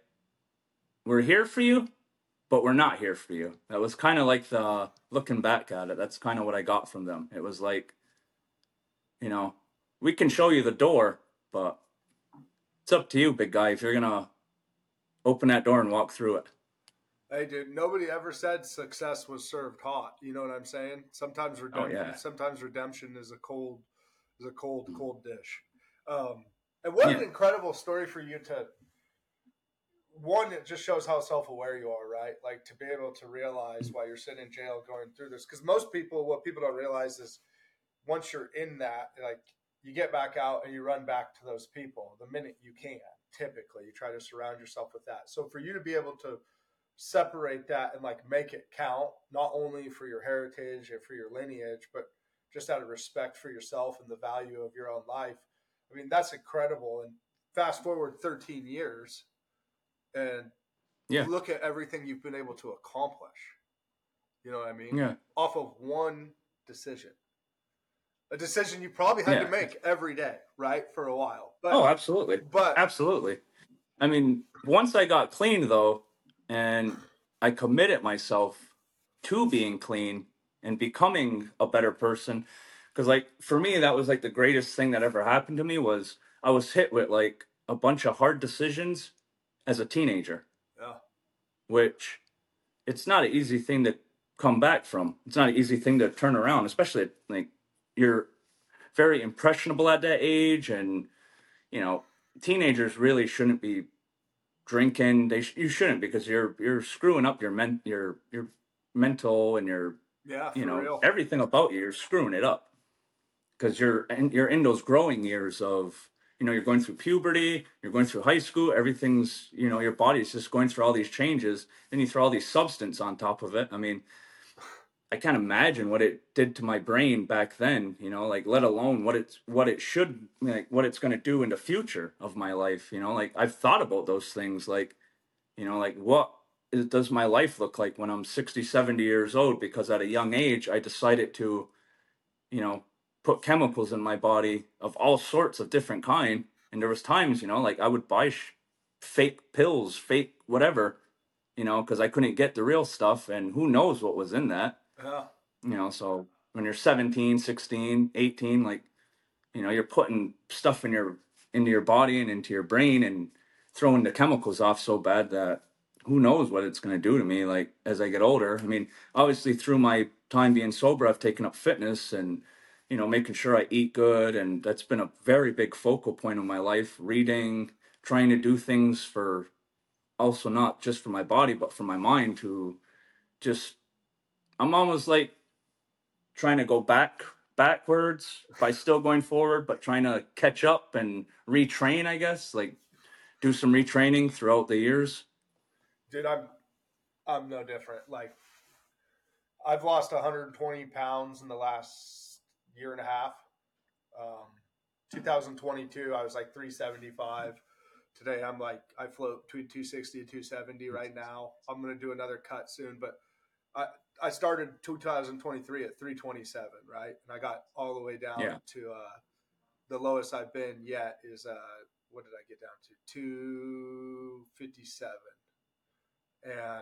we're here for you, but we're not here for you. That was kind of like the, looking back at it, that's kind of what I got from them. It was like, you know, we can show you the door, but it's up to you, big guy, if you're going to open that door and walk through it. Hey, dude, nobody ever said success was served hot. You know what I'm saying? Sometimes redemption, sometimes redemption is a cold, cold dish. And what an incredible story for you to, one, it just shows how self-aware you are, right? Like, to be able to realize while you're sitting in jail going through this. Because most people, what people don't realize is once you're in that, like, you get back out and you run back to those people the minute you can. Typically, you try to surround yourself with that. So for you to be able to separate that and like make it count, not only for your heritage and for your lineage, but just out of respect for yourself and the value of your own life. I mean, that's incredible. And fast forward 13 years and look at everything you've been able to accomplish. You know what I mean? Yeah. Off of one decision. A decision you probably had to make every day, right? For a while. But, absolutely. I mean, once I got clean, though, and I committed myself to being clean and becoming a better person, because, like, for me, that was, like, the greatest thing that ever happened to me was I was hit with, like, a bunch of hard decisions as a teenager. Yeah. Which, it's not an easy thing to come back from. It's not an easy thing to turn around, especially, like, you're very impressionable at that age. And, you know, teenagers really shouldn't be drinking. You shouldn't, because you're screwing up your mental and your, you know, everything about you. You're screwing it up because you're in those growing years of, you know, you're going through puberty, you're going through high school, everything's, you know, your body's just going through all these changes. Then you throw all these substance on top of it. I mean, I can't imagine what it did to my brain back then, you know, like, let alone what it's going to do in the future of my life. You know, like, I've thought about those things, like, you know, like, does my life look like when I'm 60, 70 years old? Because at a young age, I decided to, you know, put chemicals in my body of all sorts of different kind. And there was times, you know, like, I would buy fake pills, fake whatever, you know, because I couldn't get the real stuff, and who knows what was in that. Yeah. You know, so when you're 17, 16, 18, like, you know, you're putting stuff in into your body and into your brain and throwing the chemicals off so bad that who knows what it's going to do to me, like, as I get older. I mean, obviously through my time being sober, I've taken up fitness and, you know, making sure I eat good. And that's been a very big focal point of my life, reading, trying to do things for also not just for my body, but for my mind to just, I'm almost like trying to go backwards by still going forward, but trying to catch up and retrain, I guess, like do some retraining throughout the years. Dude, I'm no different. Like, I've lost 120 pounds in the last year and a half. 2022, I was like 375. Today, I'm like, I float between 260 and 270 right now. I'm going to do another cut soon, but I started 2023 at 327, right? And I got all the way down to the lowest I've been yet is, what did I get down to? 257. And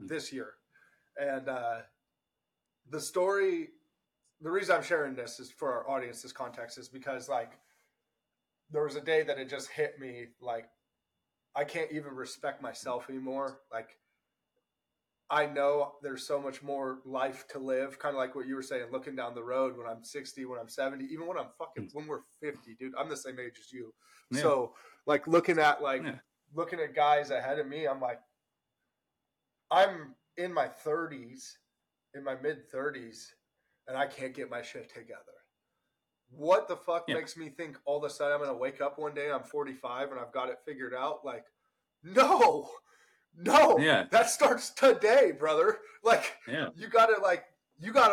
this year. And the reason I'm sharing this is for our audience, this context is because, like, there was a day that it just hit me, like, I can't even respect myself anymore. Like, I know there's so much more life to live, kind of like what you were saying, looking down the road when I'm 60, when I'm 70, even when I'm when we're 50, dude, I'm the same age as you. Yeah. So like looking at guys ahead of me, I'm like, I'm in my 30s, in my mid 30s, and I can't get my shit together. What the fuck makes me think all of a sudden I'm going to wake up one day and I'm 45 and I've got it figured out? Like, no, that starts today, brother. Like, you gotta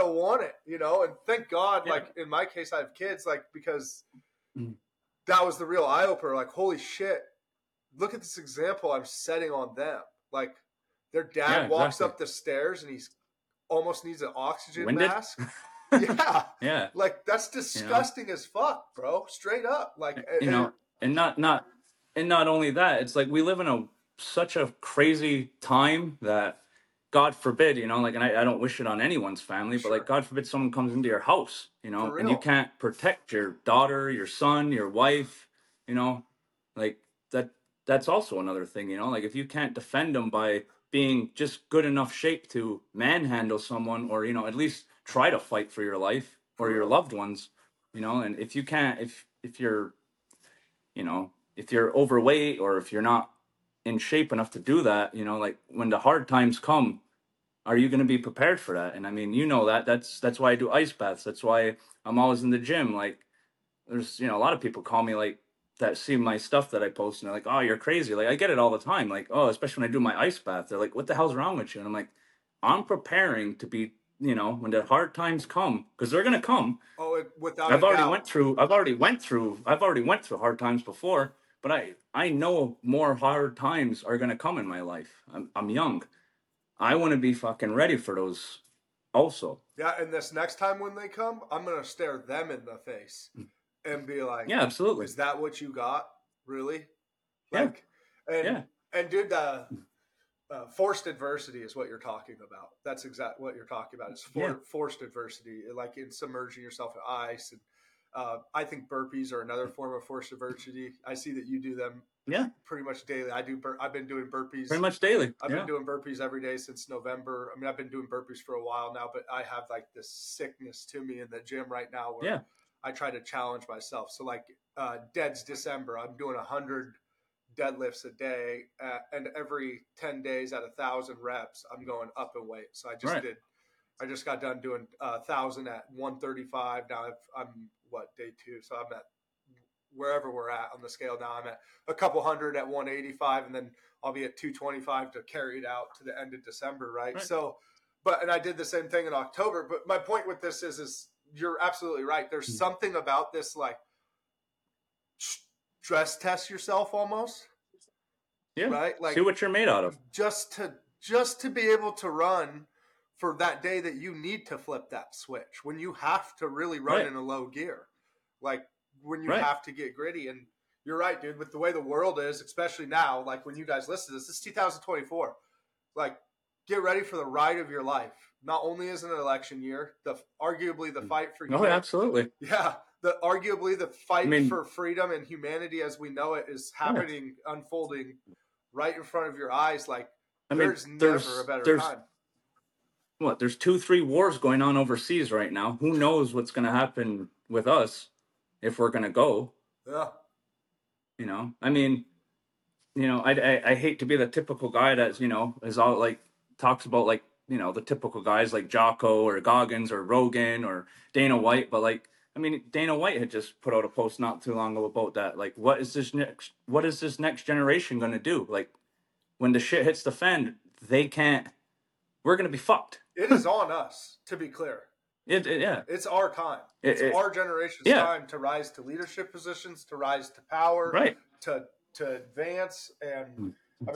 want it, you know? And thank God, like, in my case, I have kids, like, because that was the real eye opener. Like, holy shit, look at this example I'm setting on them. Like, their dad walks up the stairs and he's almost needs an oxygen mask. Yeah. Yeah. Like, that's disgusting as fuck, bro. Straight up. Like, and not only that, it's like we live in such a crazy time that God forbid, and I don't wish it on anyone's family, but like, God forbid someone comes into your house, and you can't protect your daughter, your son, your wife, like that's also another thing, like if you can't defend them by being just good enough shape to manhandle someone or, at least try to fight for your life or your loved ones, and if you can't, if you're overweight or if you're not in shape enough to do that, like when the hard times come, are you going to be prepared for that? And I mean, that's why I do ice baths. That's why I'm always in the gym. Like there's, a lot of people call me like that, see my stuff that I post and they're like, oh, you're crazy. Like I get it all the time. Like, oh, especially when I do my ice bath, they're like, what the hell's wrong with you? And I'm like, I'm preparing to be, when the hard times come, because they're going to come. Oh, I've already went through hard times before. But I know more hard times are going to come in my life. I'm young. I want to be fucking ready for those also. Yeah, and this next time when they come, I'm going to stare them in the face and be like, yeah, absolutely. Is that what you got? Really? Like, yeah. And dude, forced adversity is what you're talking about. That's exactly what you're talking about. It's forced adversity, like in submerging yourself in ice and, I think burpees are another form of forced adversity. I see that you do them pretty much daily. I do. I've been doing burpees pretty much daily. I've been doing burpees every day since November. I mean, I've been doing burpees for a while now, but I have like this sickness to me in the gym right now where I try to challenge myself. So like dead's December, I'm doing 100 deadlifts a day and every 10 days at 1,000 reps, I'm going up in weight. So I just got done doing 1,000 at 135. Now I'm day two, so I'm at wherever we're at on the scale now. I'm at a couple hundred at 185, and then I'll be at 225 to carry it out to the end of December, right? So, and I did the same thing in October. But my point with this is you're absolutely right. There's something about this like stress test yourself almost, right? Like see what you're made out of. Just to be able to run for that day that you need to flip that switch, when you have to really run in a low gear, like when you have to get gritty. And you're right, dude, with the way the world is, especially now, like when you guys listen to this, it's 2024, like get ready for the ride of your life. Not only is it an election year, arguably the fight for, the fight for freedom and humanity as we know it is happening, unfolding right in front of your eyes. Like there's never a better time. There's 2-3 wars going on overseas right now. Who knows what's going to happen with us if we're going to go? Yeah. I hate to be the typical guy that, is all like talks about like, the typical guys like Jocko or Goggins or Rogan or Dana White. But like, Dana White had just put out a post not too long ago about that. Like, what is this next generation going to do? Like when the shit hits the fan, they can't, we're going to be fucked. It is on us, to be clear. It's our time. It's our generation's time to rise to leadership positions, to rise to power, to advance. And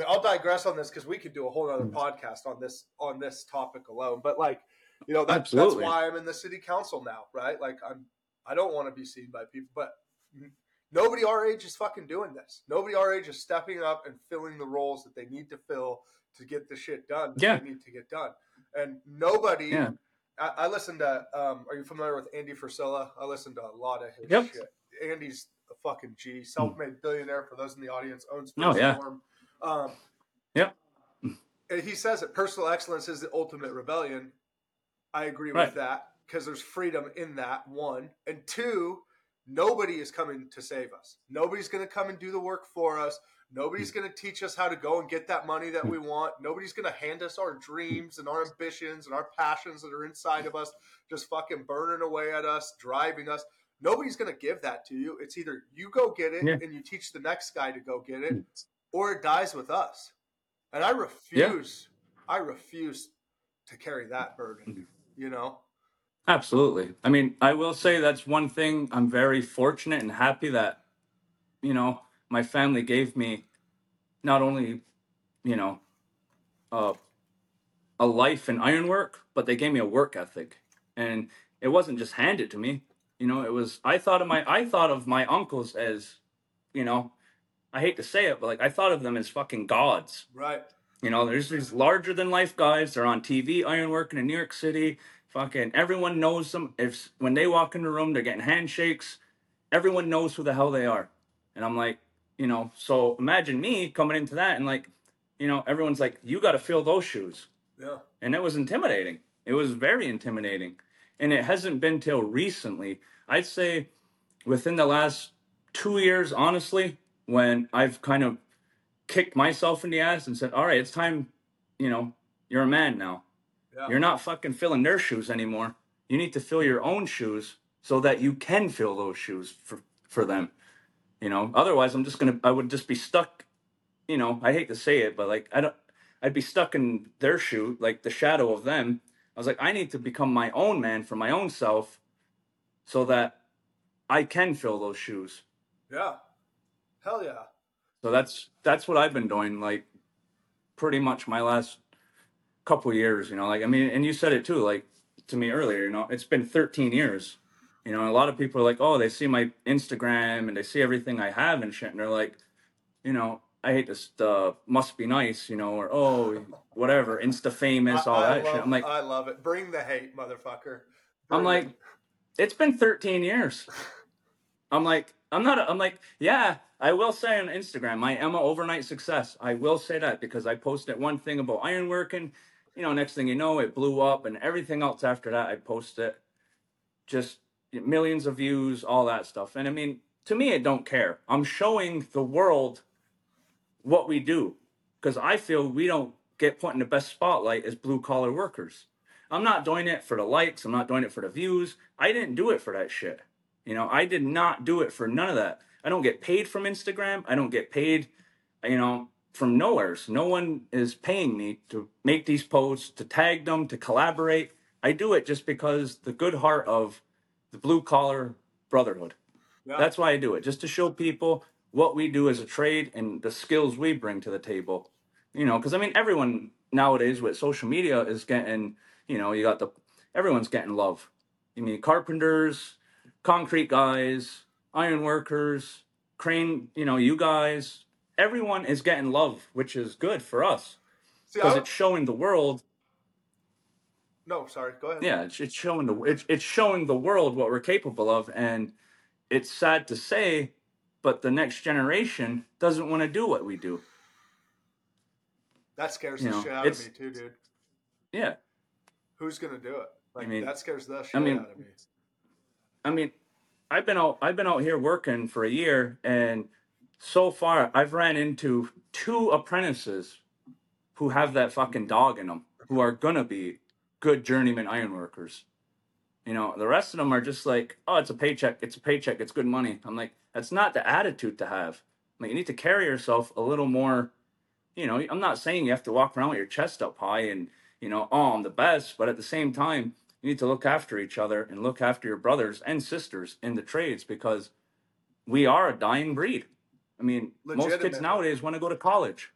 I'll digress on this because we could do a whole other podcast on this topic alone. But like, that's why I'm in the city council now, right? Like I don't want to be seen by people, but nobody our age is fucking doing this. Nobody our age is stepping up and filling the roles that they need to fill to get the shit done that they need to get done. And nobody, I listened to, are you familiar with Andy Frisella? I listened to a lot of his shit. Andy's a fucking G, self-made billionaire, for those in the audience, owns First Form. And he says that personal excellence is the ultimate rebellion. I agree with that because there's freedom in that, one. And two, nobody is coming to save us. Nobody's going to come and do the work for us. Nobody's going to teach us how to go and get that money that we want. Nobody's going to hand us our dreams and our ambitions and our passions that are inside of us, just fucking burning away at us, driving us. Nobody's going to give that to you. It's either you go get it and you teach the next guy to go get it, or it dies with us. And I refuse. I refuse to carry that burden, Absolutely. I will say that's one thing I'm very fortunate and happy that, my family gave me not only, a life in ironwork, but they gave me a work ethic. And it wasn't just handed to me. You know, it was, I thought of my uncles as, you know, I hate to say it, but like I thought of them as fucking gods. Right. You know, there's these larger than life guys. They're on TV, ironworking in New York City. Fucking everyone knows them. If when they walk in the room, they're getting handshakes. Everyone knows who the hell they are. And I'm like, you know, so imagine me coming into that and like, you know, everyone's like, you got to fill those shoes. Yeah. And it was intimidating. It was very intimidating. And it hasn't been till recently. I'd say within the last 2 years, honestly, when I've kind of kicked myself in the ass and said, all right, it's time, you know, you're a man now. Yeah. You're not fucking filling their shoes anymore. You need to fill your own shoes so that you can fill those shoes for them. You know, otherwise I would just be stuck, you know, I hate to say it, but like, I'd be stuck in their shoe, like the shadow of them. I was like, I need to become my own man for my own self so that I can fill those shoes. Yeah. Hell yeah. So that's what I've been doing, like, pretty much my last couple of years, you know, like, I mean, and you said it too, like, to me earlier, you know, it's been 13 years, you know, and a lot of people are like, oh, they see my Instagram and they see everything I have and shit, and they're like, you know, I hate this, must be nice, you know, or, oh, whatever, Insta famous, all that shit. I'm like, I love it. Bring the hate, motherfucker. I'm like, it's been 13 years. I'm like, yeah, I will say on Instagram, I am an overnight success. I will say that because I posted one thing about ironworking, you know, next thing you know, it blew up and everything else after that, I posted just millions of views, all that stuff. And I mean, to me, I don't care. I'm showing the world what we do, because I feel we don't get put in the best spotlight as blue collar workers. I'm not doing it for the likes. I'm not doing it for the views. I didn't do it for that shit. You know, I did not do it for none of that. I don't get paid from Instagram. I don't get paid, you know, from nowheres. No one is paying me to make these posts, to tag them, to collaborate. I do it just because the good heart of the blue collar brotherhood. Yeah. That's why I do it, just to show people what we do as a trade and the skills we bring to the table, you know, because I mean, everyone nowadays with social media is getting, you know, everyone's getting love. I mean, carpenters, concrete guys, iron workers, crane, you know, you guys, everyone is getting love, which is good for us because it's showing the world. No, sorry, go ahead. Yeah, it's showing the world what we're capable of, and it's sad to say, but the next generation doesn't want to do what we do. That scares the shit out of me too, dude. Yeah. Who's gonna do it? Like, I mean, that scares the shit out of me. I mean, I've been out here working for a year, and so far I've ran into 2 apprentices who have that fucking dog in them, who are going to be good journeyman ironworkers. You know, the rest of them are just like, oh, it's a paycheck, it's good money. I'm like, that's not the attitude to have. I mean, you need to carry yourself a little more, you know, I'm not saying you have to walk around with your chest up high and, you know, oh, I'm the best, but at the same time, you need to look after each other and look after your brothers and sisters in the trades, because we are a dying breed. I mean, most kids nowadays want to go to college.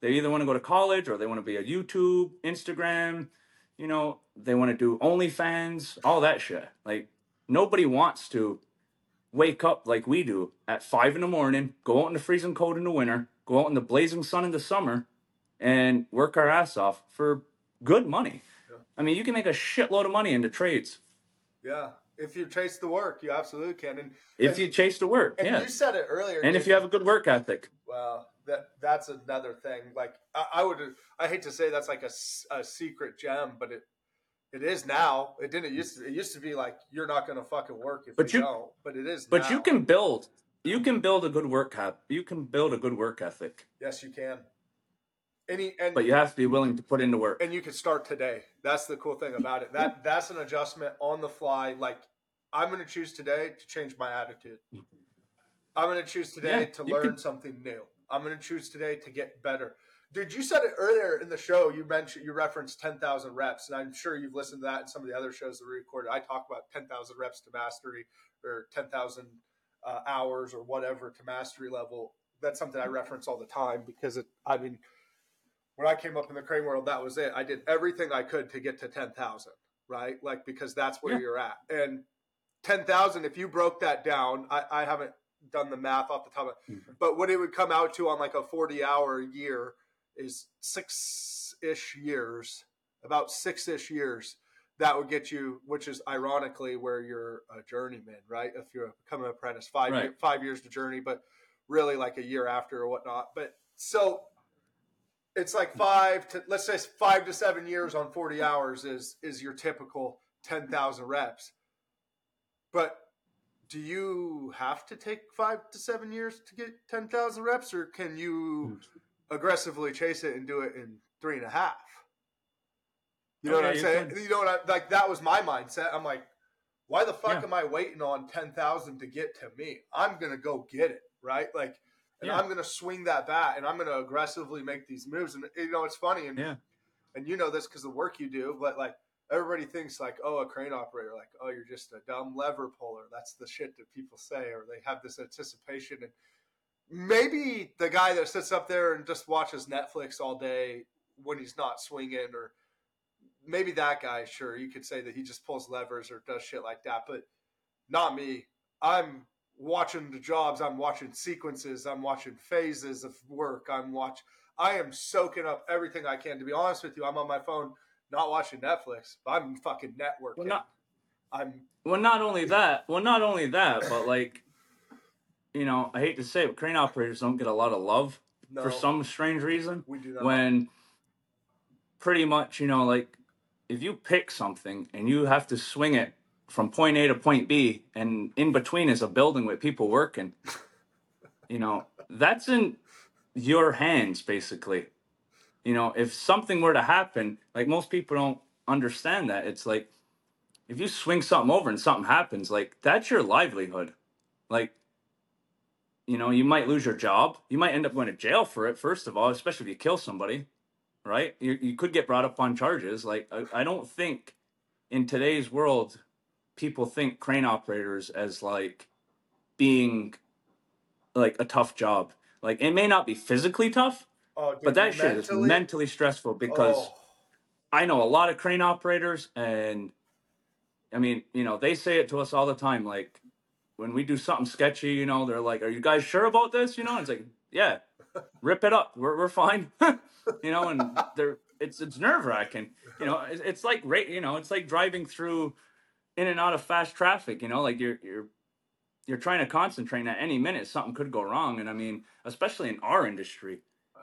They either want to go to college or they want to be a YouTube, Instagram, you know, they want to do OnlyFans, all that shit. Like, nobody wants to wake up like we do at 5 a.m, go out in the freezing cold in the winter, go out in the blazing sun in the summer and work our ass off for good money. I mean, you can make a shitload of money into trades. Yeah. If you chase the work, you absolutely can. And if you chase the work, and you said it earlier. And if you have a good work ethic. Well, that's another thing. Like, I hate to say that's like a secret gem, but it is now. It didn't used to. It used to be like, you're not going to fucking work if you don't, but it is now. But you can build a good work ethic. You can build a good work ethic. Yes, you can. But you have to be willing to put in the work. And you can start today. That's the cool thing about it. That's an adjustment on the fly. Like, I'm going to choose today to change my attitude. I'm going to choose today to learn something new. I'm going to choose today to get better. Dude, you said it earlier in the show. You referenced 10,000 reps, and I'm sure you've listened to that in some of the other shows that we recorded. I talk about 10,000 reps to mastery, or 10,000 hours or whatever to mastery level. That's something I reference all the time because when I came up in the crane world, that was it. I did everything I could to get to 10,000, right? Like, because that's where you're at. And 10,000, if you broke that down, I haven't done the math off the top of it, but what it would come out to on like a 40-hour year is about six-ish years. That would get you, which is ironically where you're a journeyman, right? If you're becoming an apprentice, five years to journey, but really like a year after or whatnot. But so it's like 5 to 7 years on 40 hours is your typical 10,000 reps. But do you have to take 5 to 7 years to get 10,000 reps, or can you aggressively chase it and do it in 3.5? You know what I'm saying? You know what I like? That was my mindset. I'm like, why the fuck am I waiting on 10,000 to get to me? I'm gonna go get it, right? Like, and I'm gonna swing that bat, and I'm gonna aggressively make these moves. And you know, it's funny, and you know this because the work you do. But like, everybody thinks like, oh, a crane operator, like, oh, you're just a dumb lever puller. That's the shit that people say, or they have this anticipation. And maybe the guy that sits up there and just watches Netflix all day when he's not swinging, or maybe that guy, sure, you could say that he just pulls levers or does shit like that, but not me. I'm watching the jobs. I'm watching sequences. I'm watching phases of work. I am soaking up everything I can. To be honest with you, I'm on my phone, not watching Netflix, but I'm fucking networking. Well, not only that, but like, you know, I hate to say it, but crane operators don't get a lot of love for some strange reason. We do not. When pretty much, you know, like, if you pick something and you have to swing it from point A to point B, and in between is a building with people working, you know, that's in your hands, basically. You know, if something were to happen, like, most people don't understand that. It's like, if you swing something over and something happens, like, that's your livelihood. Like, you know, you might lose your job. You might end up going to jail for it, first of all, especially if you kill somebody. Right? You could get brought up on charges. Like, I don't think in today's world people think crane operators as like being like a tough job. Like, it may not be physically tough, but that shit is mentally stressful, because I know a lot of crane operators, and I mean, you know, they say it to us all the time. Like, when we do something sketchy, you know, they're like, "Are you guys sure about this?" You know, and it's like, yeah. Rip it up. We're fine, you know. And it's nerve wracking, you know. It's like you know, it's like driving through in and out of fast traffic, you know. Like, you're trying to concentrate, and at any minute something could go wrong. And I mean, especially in our industry,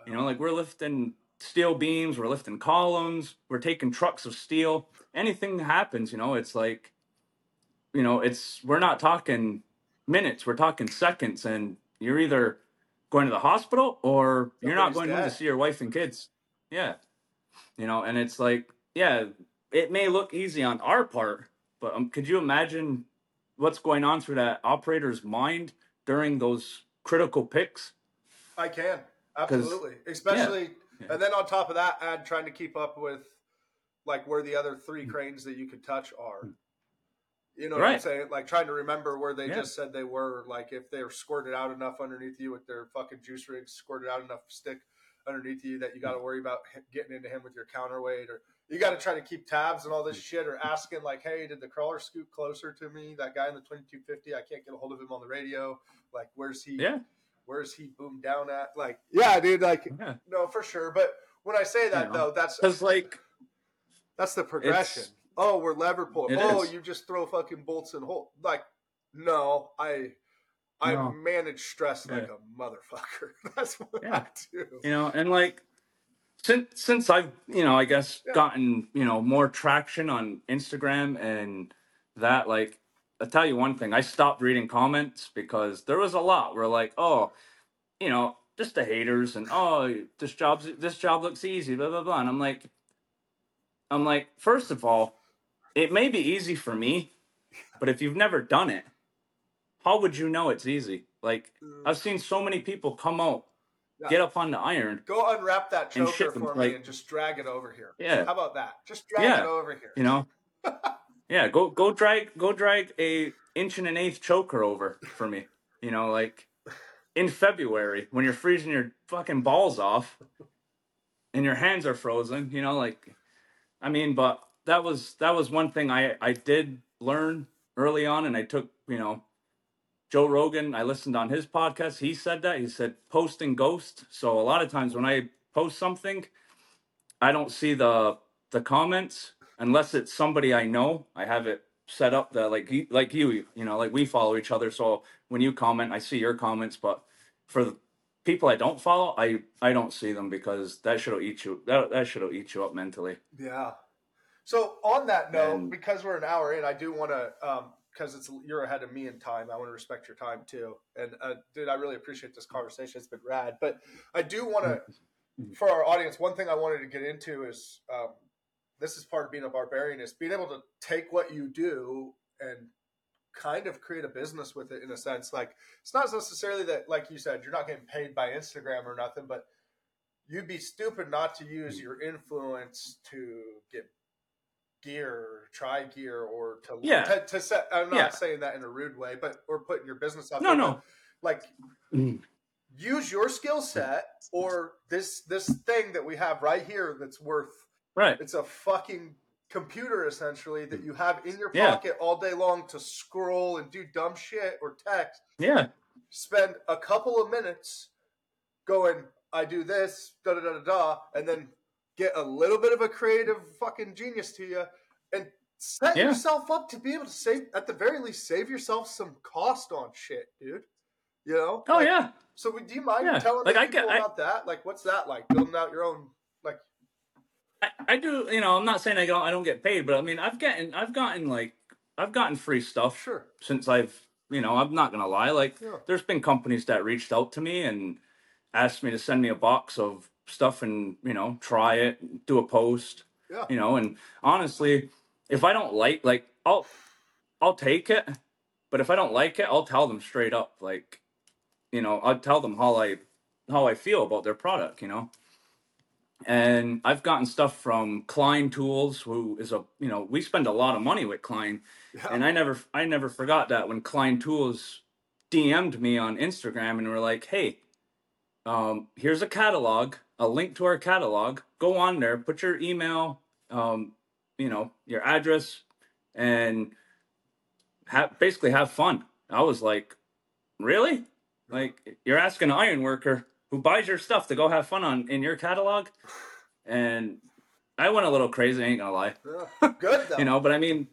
you know, like, we're lifting steel beams, we're lifting columns, we're taking trucks of steel. Anything happens, you know, it's like, you know, we're not talking minutes, we're talking seconds, and you're either going to the hospital, or you're not going home to see your wife and kids. Yeah. You know, and it's like, yeah, it may look easy on our part, but could you imagine what's going on through that operator's mind during those critical picks? I can. Absolutely. Especially, and then on top of that, add trying to keep up with like where the other three cranes that you could touch are. You know what I'm saying? Like, trying to remember where they just said they were. Like, if they're squirted out enough underneath you with their fucking juice rigs, squirted out enough stick underneath you that you got to worry about getting into him with your counterweight, or you got to try to keep tabs and all this shit, or asking like, hey, did the crawler scoot closer to me? That guy in the 2250, I can't get a hold of him on the radio. Like, where's he? Yeah. Where's he boomed down at? Like, yeah, dude. Like, no, for sure. But when I say that, though, that's like, that's the progression. Oh, we're lever pulling. You just throw fucking bolts and holes. Like, no, I manage stress like a motherfucker. That's what I do. You know, and like, since I've, you know, I guess gotten, you know, more traction on Instagram and that, like, I'll tell you one thing. I stopped reading comments because there was a lot where like, oh, you know, just the haters, and oh, this job looks easy, blah, blah, blah. And I'm like, first of all, it may be easy for me, but if you've never done it, how would you know it's easy? Like, I've seen so many people come out, get up on the iron. Go unwrap that choker for me, like, and just drag it over here. Yeah. How about that? Just drag it over here. You know? Go drag a inch and an eighth choker over for me. You know, like, in February when you're freezing your fucking balls off and your hands are frozen, you know, like, I mean, but that was one thing I did learn early on, and I took, Joe Rogan, I listened on his podcast. He said that. He said, post and ghost. So a lot of times when I post something, I don't see the comments unless it's somebody I know. I have it set up that like you, like we follow each other. So when you comment, I see your comments. But for the people I don't follow, I don't see them because that should eat you. That should eat you up mentally. Yeah. So on that note, because we're an hour in, I do want to because you're ahead of me in time. I want to respect your time too. And dude, I really appreciate this conversation. It's been rad, but I do want to, for our audience, one thing I wanted to get into is this is part of being a barbarian, is being able to take what you do and kind of create a business with it in a sense. Like, it's not necessarily that, like you said, you're not getting paid by Instagram or nothing, but you'd be stupid not to use your influence to get gear or to to set. I'm not saying that in a rude way, but or putting your business out use your skill set or this thing that we have right here that's worth it's a fucking computer essentially that you have in your pocket all day long to scroll and do dumb shit or text. Spend a couple of minutes going, I do this, da da da da da, and then get a little bit of a creative fucking genius to you and set yourself up to be able to save, at the very least, save yourself some cost on shit, dude. So do you mind telling people about that? Like, what's that like, building out your own, like. I do, I'm not saying I don't get paid, but I mean, I've gotten free stuff since I've, I'm not going to lie. Like there's been companies that reached out to me and asked me to send me a box of stuff and try it, do a post, and honestly, if I don't like I'll take it, but if I don't like it, I'll tell them straight up, like, I'll tell them how I feel about their product, and I've gotten stuff from Klein Tools, who is a, we spend a lot of money with Klein, and I never forgot that when Klein Tools DM'd me on Instagram and were like, hey, here's a catalog, a link to our catalog, go on there, put your email, your address, and basically have fun. I was like, really? Like, you're asking an iron worker who buys your stuff to go have fun in your catalog? And I went a little crazy, I ain't gonna lie. Yeah, good though. But I mean,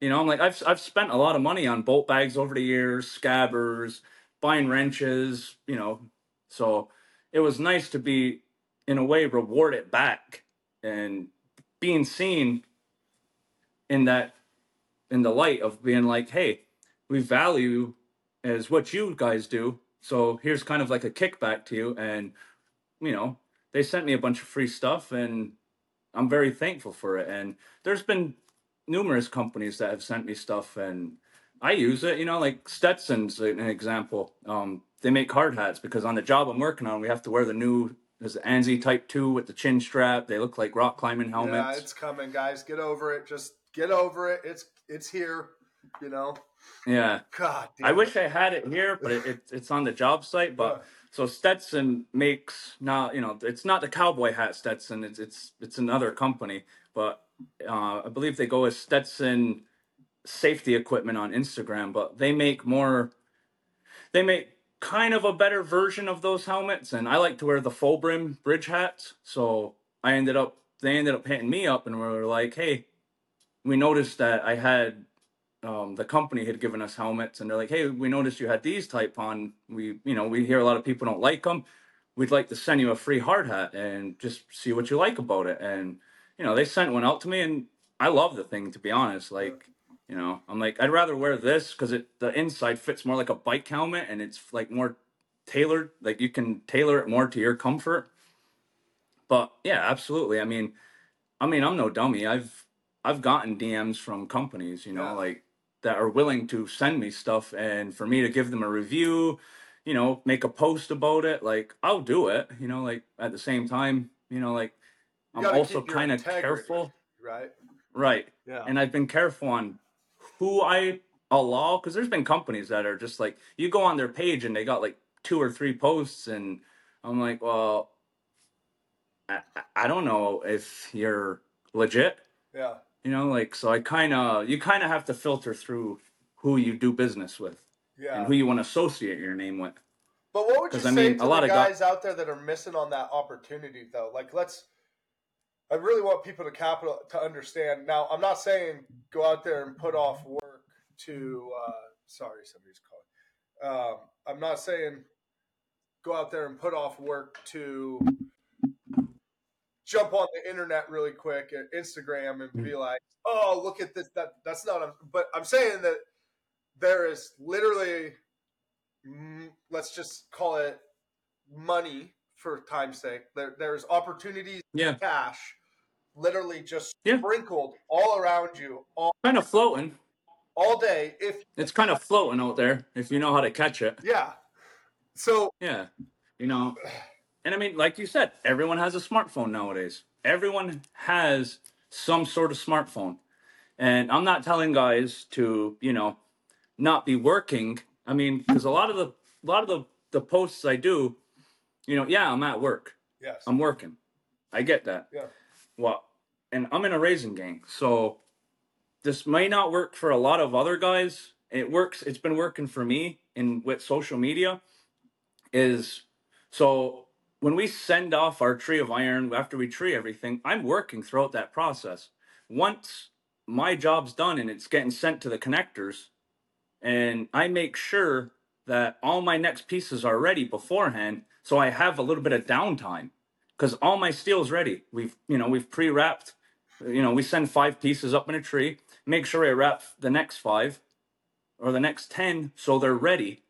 I'm like, I've spent a lot of money on bolt bags over the years, scabbers, buying wrenches, so it was nice to be, in a way, rewarded back and being seen in that, in the light of being like, hey, we value as what you guys do. So here's kind of like a kickback to you. And, they sent me a bunch of free stuff and I'm very thankful for it. And there's been numerous companies that have sent me stuff and I use it, like Stetson's an example. They make hard hats because on the job I'm working on, we have to wear the new, there's the ANSI Type 2 with the chin strap. They look like rock climbing helmets. Yeah, it's coming, guys. Get over it. Just get over it. It's here, Yeah. God damn. I wish I had it here, but it's on the job site. But so Stetson makes, now, it's not the cowboy hat Stetson. It's another company. But I believe they go as Stetson Safety Equipment on Instagram, but they make kind of a better version of those helmets, and I like to wear the full brim bridge hats, so they ended up hitting me up and we were like, hey, we noticed that I had the company had given us helmets, and they're like, hey, we noticed you had these type on, we hear a lot of people don't like them, we'd like to send you a free hard hat and just see what you like about it. And they sent one out to me and I love the thing, to be honest. Like, I'm like, I'd rather wear this because the inside fits more like a bike helmet and it's like more tailored. Like, you can tailor it more to your comfort. But yeah, absolutely. I mean, I'm no dummy. I've gotten DMs from companies, like that are willing to send me stuff and for me to give them a review, make a post about it. Like, I'll do it, like at the same time, like I'm also kind of careful. Right. Yeah. And I've been careful on who I allow, because there's been companies that are just like, you go on their page and they got like 2 or 3 posts, and I'm like, well, I don't know if you're legit. Yeah. You know, like, so you kind of have to filter through who you do business with. Yeah. And who you want to associate your name with. But what would you say to the guys out there that are missing on that opportunity, though? Like, I really want people to understand. Now, I'm not saying go out there and put off work to, sorry, somebody's calling. I'm not saying go out there and put off work to jump on the internet really quick at Instagram and be like, oh, look at this. That's not, but I'm saying that there is literally, let's just call it money for time's sake. There's opportunities, yeah, cash, literally just sprinkled all around you. Kind of floating. All day. If it's kind of floating out there, if you know how to catch it. Yeah. So. Yeah. You know, and I mean, like you said, everyone has a smartphone nowadays. Everyone has some sort of smartphone. And I'm not telling guys to, you know, not be working. I mean, because a lot of the posts I do, you know, yeah, I'm at work. Yes. I'm working. I get that. Yeah. Well, and I'm in a raising gang. So this may not work for a lot of other guys. It works. It's been working for me in with social media is, so when we send off our tree of iron, after we tree everything, I'm working throughout that process. Once my job's done and it's getting sent to the connectors, and I make sure that all my next pieces are ready beforehand, so I have a little bit of downtime because all my steel's ready. We've pre-wrapped. You know, we send 5 pieces up in a tree. Make sure I wrap the next 5 or the next 10 so they're ready.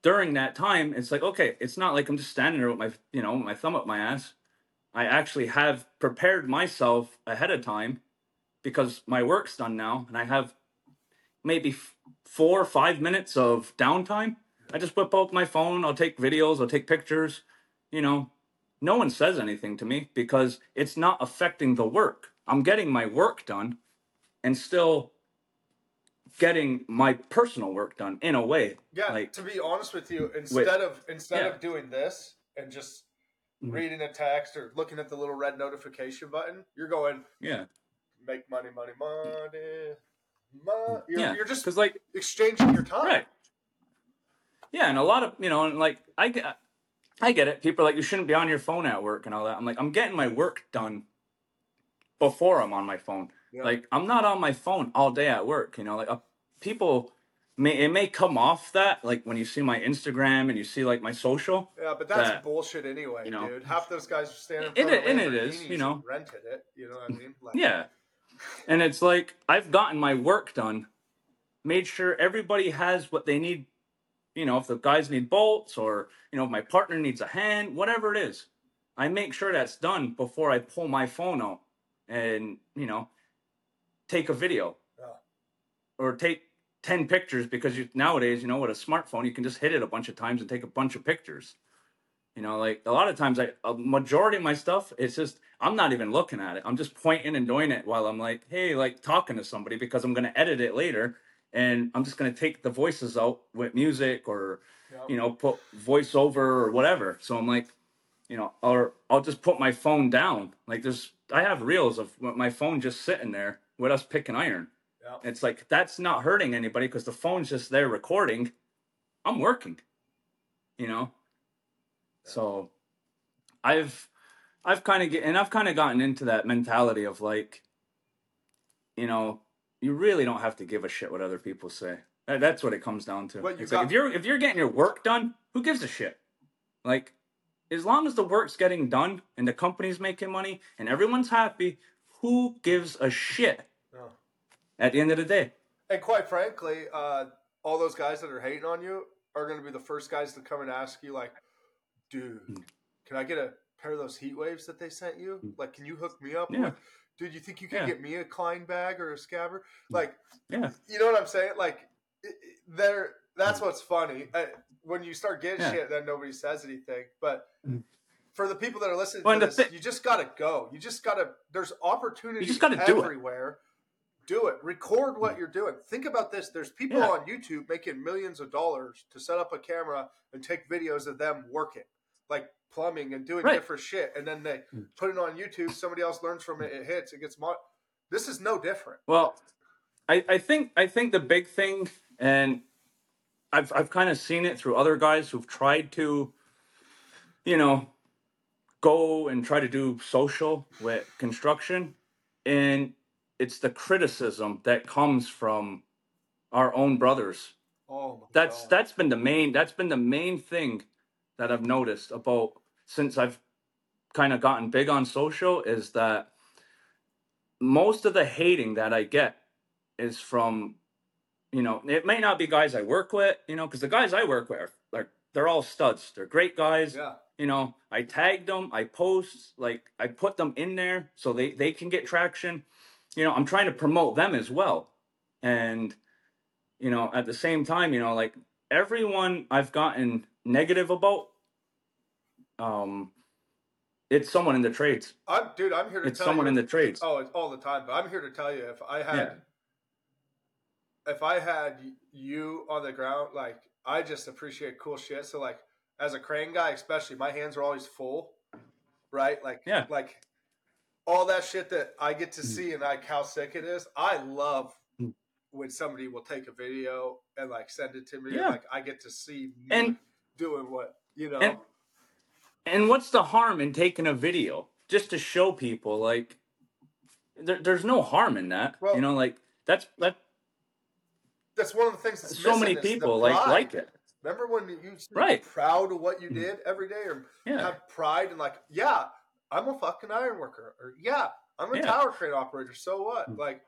During that time, it's like, okay, it's not like I'm just standing there with my, you know, my thumb up my ass. I actually have prepared myself ahead of time because my work's done now, and I have maybe 4 or 5 minutes of downtime. I just whip out my phone. I'll take videos. I'll take pictures. You know, no one says anything to me because it's not affecting the work. I'm getting my work done and still getting my personal work done in a way. Yeah. Like, to be honest with you, instead of doing this and just reading a text or looking at the little red notification button, you're going, yeah, make money, money, money. You're just like exchanging your time, right? Yeah, and a lot of, you know, and like I get it. People are like, you shouldn't be on your phone at work and all that. I'm like, I'm getting my work done before I'm on my phone. Yeah. Like, I'm not on my phone all day at work. You know, like people may come off that, like when you see my Instagram and you see like my social. Yeah, but that's bullshit anyway, you know, dude. Half those guys are standing in front of it is, you know, rented it. You know what I mean? Like, yeah. And it's like, I've gotten my work done, made sure everybody has what they need. You know, if the guys need bolts or, you know, if my partner needs a hand, whatever it is, I make sure that's done before I pull my phone out and, you know, take a video or take 10 pictures because nowadays, you know, with a smartphone, you can just hit it a bunch of times and take a bunch of pictures. You know, like a lot of times, a majority of my stuff, it's just, I'm not even looking at it. I'm just pointing and doing it while I'm like, hey, like talking to somebody because I'm going to edit it later. And I'm just going to take the voices out with music or, you know, put voiceover or whatever. So I'm like, you know, or I'll just put my phone down. Like I have reels of my phone just sitting there with us picking iron. Yep. It's like, that's not hurting anybody because the phone's just there recording. I'm working, you know. So I've kind of gotten into that mentality of like, you know, you really don't have to give a shit what other people say. That's what it comes down to. It's like, if you're getting your work done, who gives a shit? Like, as long as the work's getting done and the company's making money and everyone's happy, who gives a shit at the end of the day? And quite frankly, all those guys that are hating on you are going to be the first guys to come and ask you like, dude, can I get a pair of those heat waves that they sent you? Like, can you hook me up? Yeah. Dude, you think you can get me a Klein bag or a Scabber? Like, you know what I'm saying? Like, that's what's funny. When you start getting shit, then nobody says anything. But for the people that are listening to this, you just got to go. You just got to – there's opportunity everywhere. Do it. Record what you're doing. Think about this. There's people on YouTube making millions of dollars to set up a camera and take videos of them working. Like, plumbing and doing different shit, and then they put it on YouTube. Somebody else learns from it. It hits. It gets This is no different. Well, I think the big thing, and I've kind of seen it through other guys who've tried to, you know, go and try to do social with construction, and it's the criticism that comes from our own brothers. Oh my God. That's been the main thing that I've noticed about since I've kind of gotten big on social, is that most of the hating that I get is from, you know, it may not be guys I work with, you know, because the guys I work with are they're all studs. They're great guys. Yeah. You know, I tagged them, I post, like I put them in there so they can get traction. You know, I'm trying to promote them as well. And, you know, at the same time, you know, like everyone I've gotten negative about, it's someone in the trades. I'm here to tell you. It's someone in the trades. Oh, it's all the time. But I'm here to tell you, if I had you on the ground, like I just appreciate cool shit. So like as a crane guy, especially, my hands are always full, right? Like, yeah. Like all that shit that I get to see and like how sick it is. I love when somebody will take a video and like send it to me. Yeah. And, like I get to see me doing what, you know. And what's the harm in taking a video just to show people? Like there's no harm in that. Well, you know, like that's one of the things that's so many people like it. Remember when you were proud of what you did every day, or have pride and like, yeah, I'm a fucking iron worker, or yeah, I'm a tower crane operator. So what? Like,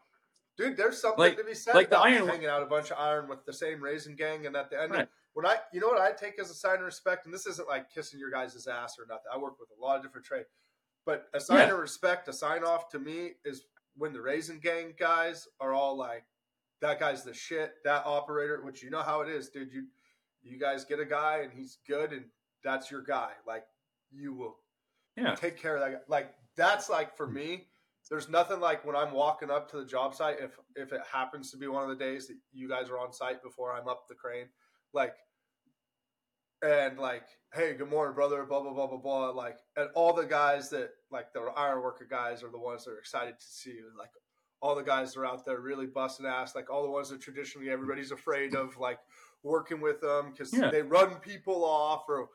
dude, there's something to be said about hanging out a bunch of iron with the same raisin gang, and at the end, when you know what I take as a sign of respect, and this isn't like kissing your guys' ass or nothing. I work with a lot of different trades, but a sign of respect, a sign off to me is when the raisin gang guys are all like, that guy's the shit, that operator, which you know how it is, dude. You guys get a guy and he's good and that's your guy. Like you will take care of that guy. Like that's like for me, there's nothing like when I'm walking up to the job site, if it happens to be one of the days that you guys are on site before I'm up the crane, like, and like, hey, good morning, brother, blah, blah, blah, blah, blah. Like, and all the guys that like the iron worker guys are the ones that are excited to see you. Like, all the guys that are out there really busting ass, like all the ones that traditionally everybody's afraid of, like working with them because they run people off, or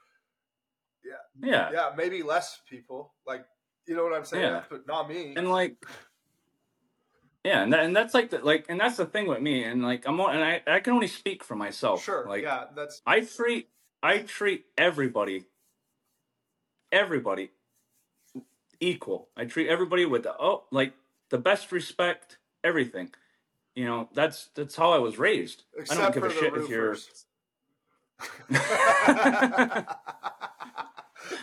maybe less people, like, you know what I'm saying? Yeah. But not me. And like, yeah, and that's like the, like, and that's the thing with me, and like I can only speak for myself. Sure, like, yeah, that's I treat everybody equal. I treat everybody with the best respect, everything, you know. That's how I was raised. Except I don't give a shit if you're.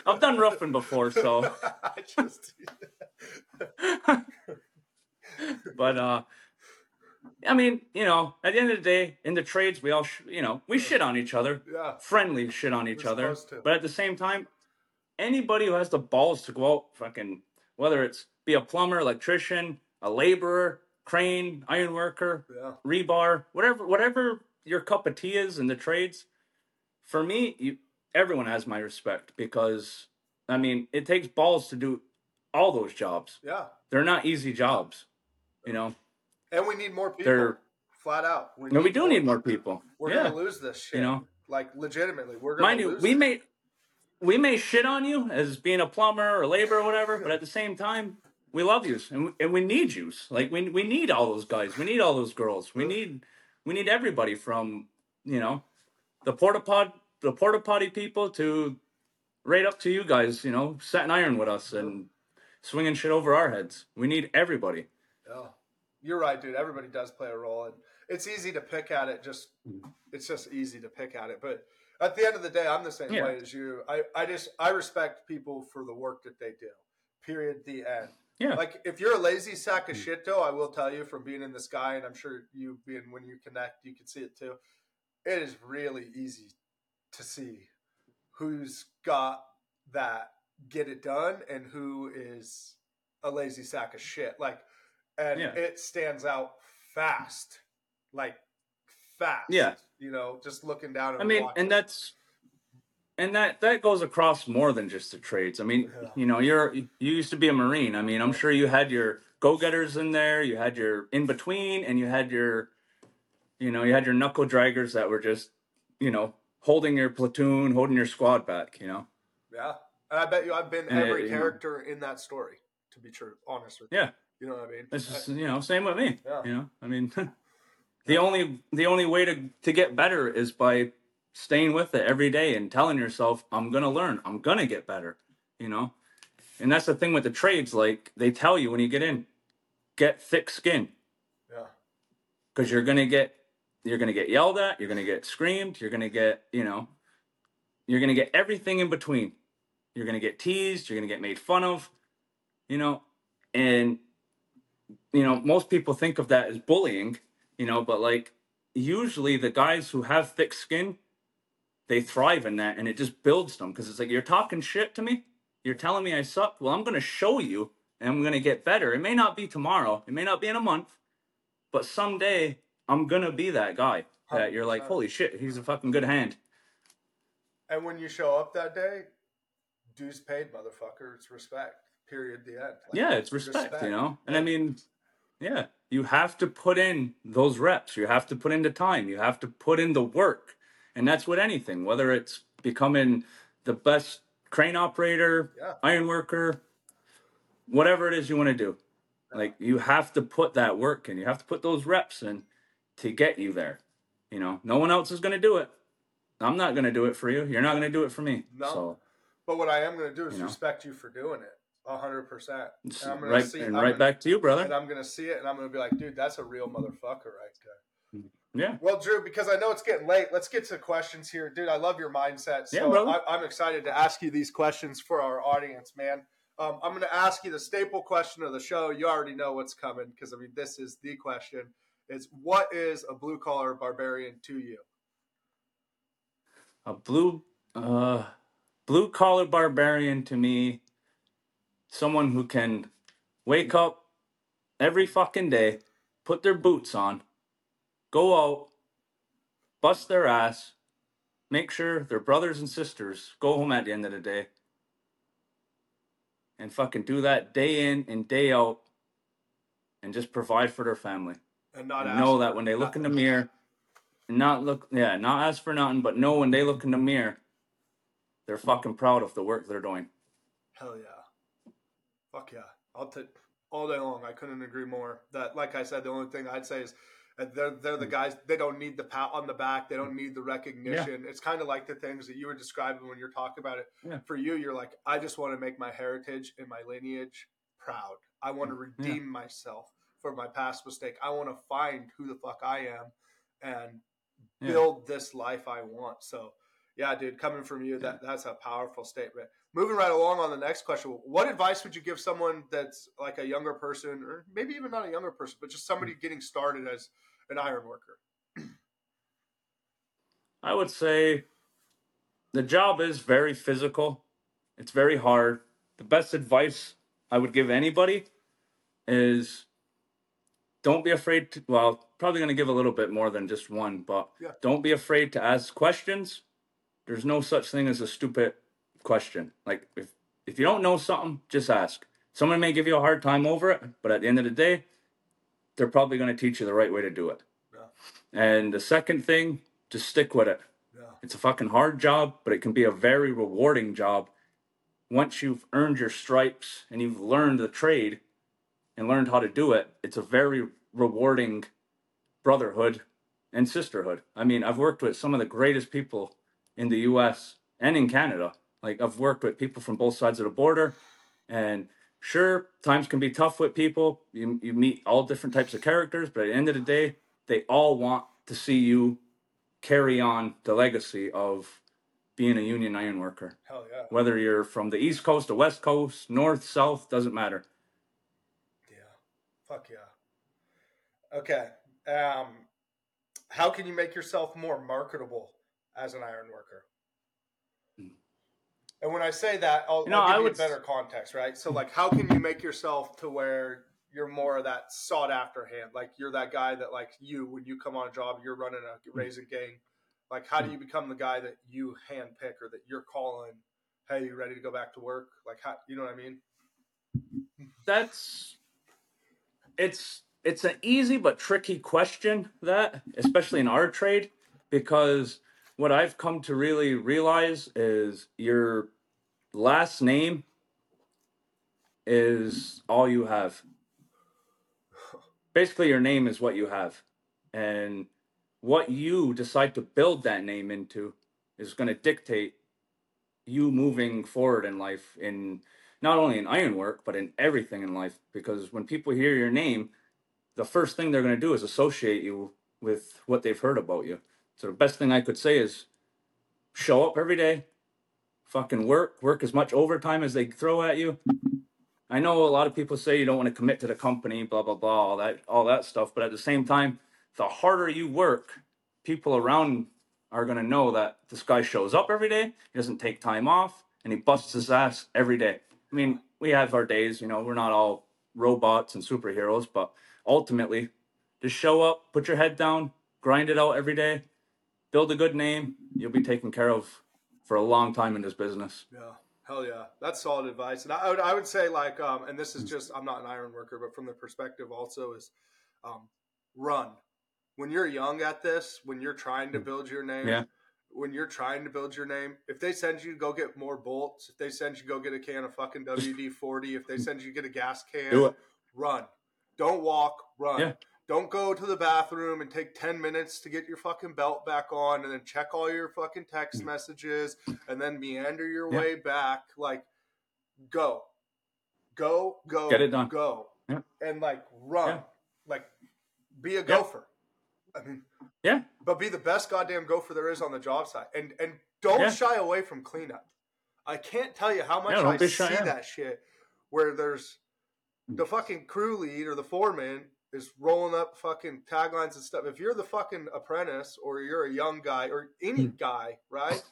I've done roughing before, so. But I mean, you know, at the end of the day, in the trades, we all, we shit on each other. Yeah. Friendly shit on each other. But at the same time, anybody who has the balls to go out, fucking, whether it's be a plumber, electrician, a laborer, crane, iron worker, rebar, whatever your cup of tea is in the trades. For me, everyone has my respect because, I mean, it takes balls to do all those jobs. Yeah. They're not easy jobs, you know. And we need more people. Flat out. We do need more people. We're going to lose this shit. You know? Like, legitimately, we're going to lose it. We may shit on you as being a plumber or laborer or whatever, but at the same time, we love yous and we need yous. Like we need all those guys. We need all those girls. We need everybody from, you know, the porta potty people to right up to you guys, you know, setting iron with us and swinging shit over our heads. We need everybody. Oh, you're right, dude. Everybody does play a role, and it's easy to pick at it. But at the end of the day, I'm the same way as you. I respect people for the work that they do. Period. The end. Yeah. Like if you're a lazy sack of shit, though, I will tell you from being in the sky, and I'm sure you being when you connect, you can see it too. It is really easy to see who's got that get it done and who is a lazy sack of shit. Like, and it stands out fast. Like. Fast, you know, just looking down. I mean, watching. And that's And that goes across more than just the trades. I mean, you know, you used to be a Marine. I mean, I'm sure you had your go-getters in there, you had your in-between, and you had your, you know, you had your knuckle draggers that were just, you know, holding your platoon, holding your squad back, you know? Yeah. And I bet you I've been every character in that story, to be true, honest with you. Yeah. You know what I mean? It's just, you know, same with me. Yeah. You know, I mean, the only way to get better is by staying with it every day and telling yourself, I'm going to learn, I'm going to get better, you know? And that's the thing with the trades. Like, they tell you when you get in, get thick skin. Yeah. Cause you're going to get yelled at. You're going to get screamed. You're going to get, you know, you're going to get everything in between. You're going to get teased. You're going to get made fun of, you know? And, you know, most people think of that as bullying, you know, but like, usually the guys who have thick skin, they thrive in that, and it just builds them, because it's like, you're talking shit to me, you're telling me I suck, well, I'm going to show you, and I'm going to get better. It may not be tomorrow, it may not be in a month, but someday I'm going to be that guy that you're like, holy shit, he's a fucking good hand. And when you show up that day, dues paid, motherfucker. It's respect, period, the end. Like, yeah, it's respect, you know? And I mean, yeah, you have to put in those reps. You have to put in the time. You have to put in the work. And that's with anything, whether it's becoming the best crane operator, iron worker, whatever it is you want to do. Like, you have to put that work in. You have to put those reps in to get you there. You know, no one else is going to do it. I'm not going to do it for you. You're not going to do it for me. No. So, but what I am going to do is respect you for doing it. 100%. Right back to you, brother. And I'm going to see it, and I'm going to be like, dude, that's a real motherfucker right there. Yeah. Well, Drew, because I know it's getting late, let's get to the questions here. Dude, I love your mindset. So yeah, brother. I'm excited to ask you these questions for our audience, man. I'm going to ask you the staple question of the show. You already know what's coming because, I mean, this is the question. It's, what is a blue-collar barbarian to you? A blue-collar barbarian to me, someone who can wake up every fucking day, put their boots on, go out, bust their ass, make sure their brothers and sisters go home at the end of the day, and fucking do that day in and day out, and just provide for their family. And know that when they look in the mirror, not ask for nothing, but know when they look in the mirror, they're fucking proud of the work they're doing. Hell yeah. Fuck yeah. I'll take all day long. I couldn't agree more. That, like I said, the only thing I'd say is they're the guys, they don't need the pat on the back. They don't need the recognition. Yeah. It's kind of like the things that you were describing when you're talking about it. Yeah. For you, you're like, I just want to make my heritage and my lineage proud. I want to redeem myself for my past mistake. I want to find who the fuck I am and build this life I want. So yeah, dude, coming from you, that's a powerful statement. Moving right along on the next question, what advice would you give someone that's like a younger person, or maybe even not a younger person, but just somebody getting started as an iron worker? I would say the job is very physical. It's very hard. The best advice I would give anybody is don't be afraid to, well, probably going to give a little bit more than just one, but don't be afraid to ask questions. There's no such thing as a stupid question. Like, if you don't know something, just ask. Someone may give you a hard time over it, but at the end of the day, they're probably going to teach you the right way to do it. Yeah. And the second thing, just stick with it. Yeah. It's a fucking hard job, but it can be a very rewarding job once you've earned your stripes and you've learned the trade and learned how to do it. It's a very rewarding brotherhood and sisterhood. I mean, I've worked with some of the greatest people in the US and in Canada. Like, I've worked with people from both sides of the border, and sure, times can be tough with people. You meet all different types of characters, but at the end of the day, they all want to see you carry on the legacy of being a union iron worker. Hell yeah. Whether you're from the East Coast, the West Coast, North, South, doesn't matter. Yeah. Fuck yeah. Okay. How can you make yourself more marketable as an iron worker? And when I say that, I'll give you better context, right? So, like, how can you make yourself to where you're more of that sought-after hand? Like, you're that guy that, like, when you come on a job, you're running a raising gang. Like, how do you become the guy that you handpick or that you're calling, hey, you ready to go back to work? Like, how, you know what I mean? That's, it's an easy but tricky question, that, especially in our trade, because what I've come to really realize is your last name is all you have. Basically, your name is what you have. And what you decide to build that name into is going to dictate you moving forward in life, in not only in ironwork, but in everything in life. Because when people hear your name, the first thing they're going to do is associate you with what they've heard about you. So the best thing I could say is show up every day, fucking work as much overtime as they throw at you. I know a lot of people say you don't want to commit to the company, blah, blah, blah, all that stuff. But at the same time, the harder you work, people around are going to know that this guy shows up every day, he doesn't take time off, and he busts his ass every day. I mean, we have our days, you know, we're not all robots and superheroes, but ultimately, just show up, put your head down, grind it out every day, build a good name, you'll be taken care of for a long time in this business. Yeah, hell yeah. That's solid advice. And I would say, like, and this is just, I'm not an iron worker, but from the perspective also is run. When you're young at this, when you're trying to build your name, if they send you to go get more bolts, if they send you to go get a can of fucking WD-40, if they send you to get a gas can, do it. Run. Don't walk, run. Yeah. Don't go to the bathroom and take 10 minutes to get your fucking belt back on and then check all your fucking text messages and then meander your way back. Like, go. Get it done. Go. Yeah. And, like, run. Yeah. Like, be a gopher. Yeah. I mean, but be the best goddamn gopher there is on the job site, and don't shy away from cleanup. I can't tell you how much I see that shit where there's the fucking crew lead or the foreman is rolling up fucking taglines and stuff. If you're the fucking apprentice or you're a young guy or any guy, right?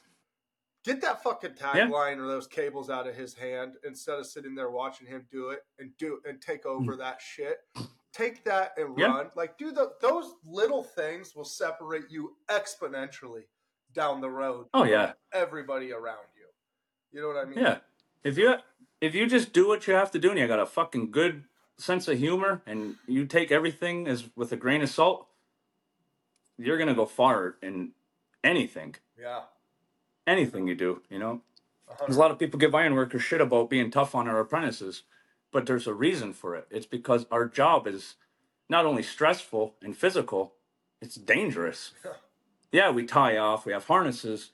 Get that fucking tagline or those cables out of his hand instead of sitting there watching him do it and take over that shit. Take that and run. Like, do those little things will separate you exponentially down the road. Oh yeah, everybody around you. You know what I mean? Yeah. If you just do what you have to do, and you got a fucking good sense of humor, and you take everything as with a grain of salt, you're gonna go far in anything. Yeah. Anything you do, you know. There's a lot of people give ironworkers shit about being tough on our apprentices. But there's a reason for it. It's because our job is not only stressful and physical, it's dangerous. Yeah, we tie off, we have harnesses,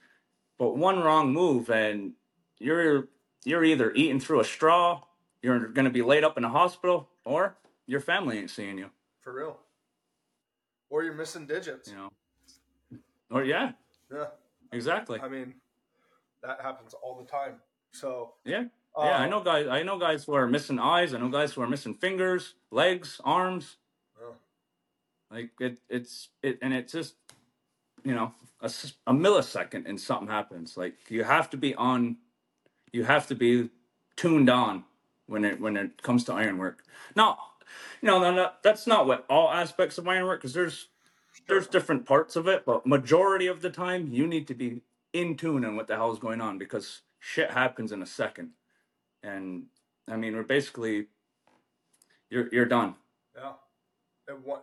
but one wrong move and you're either eating through a straw, you're going to be laid up in a hospital, or your family ain't seeing you. For real. Or you're missing digits. You know. Or yeah. Exactly. I mean, that happens all the time. So yeah. Yeah, I know guys who are missing eyes. I know guys who are missing fingers, legs, arms. Yeah. Like it's just, you know, a millisecond and something happens. Like you have to be tuned on when it comes to ironwork. Now, you know, that's not what all aspects of ironwork, because there's different parts of it, but majority of the time you need to be in tune on what the hell is going on, because shit happens in a second. And I mean, we're basically you're done. Yeah,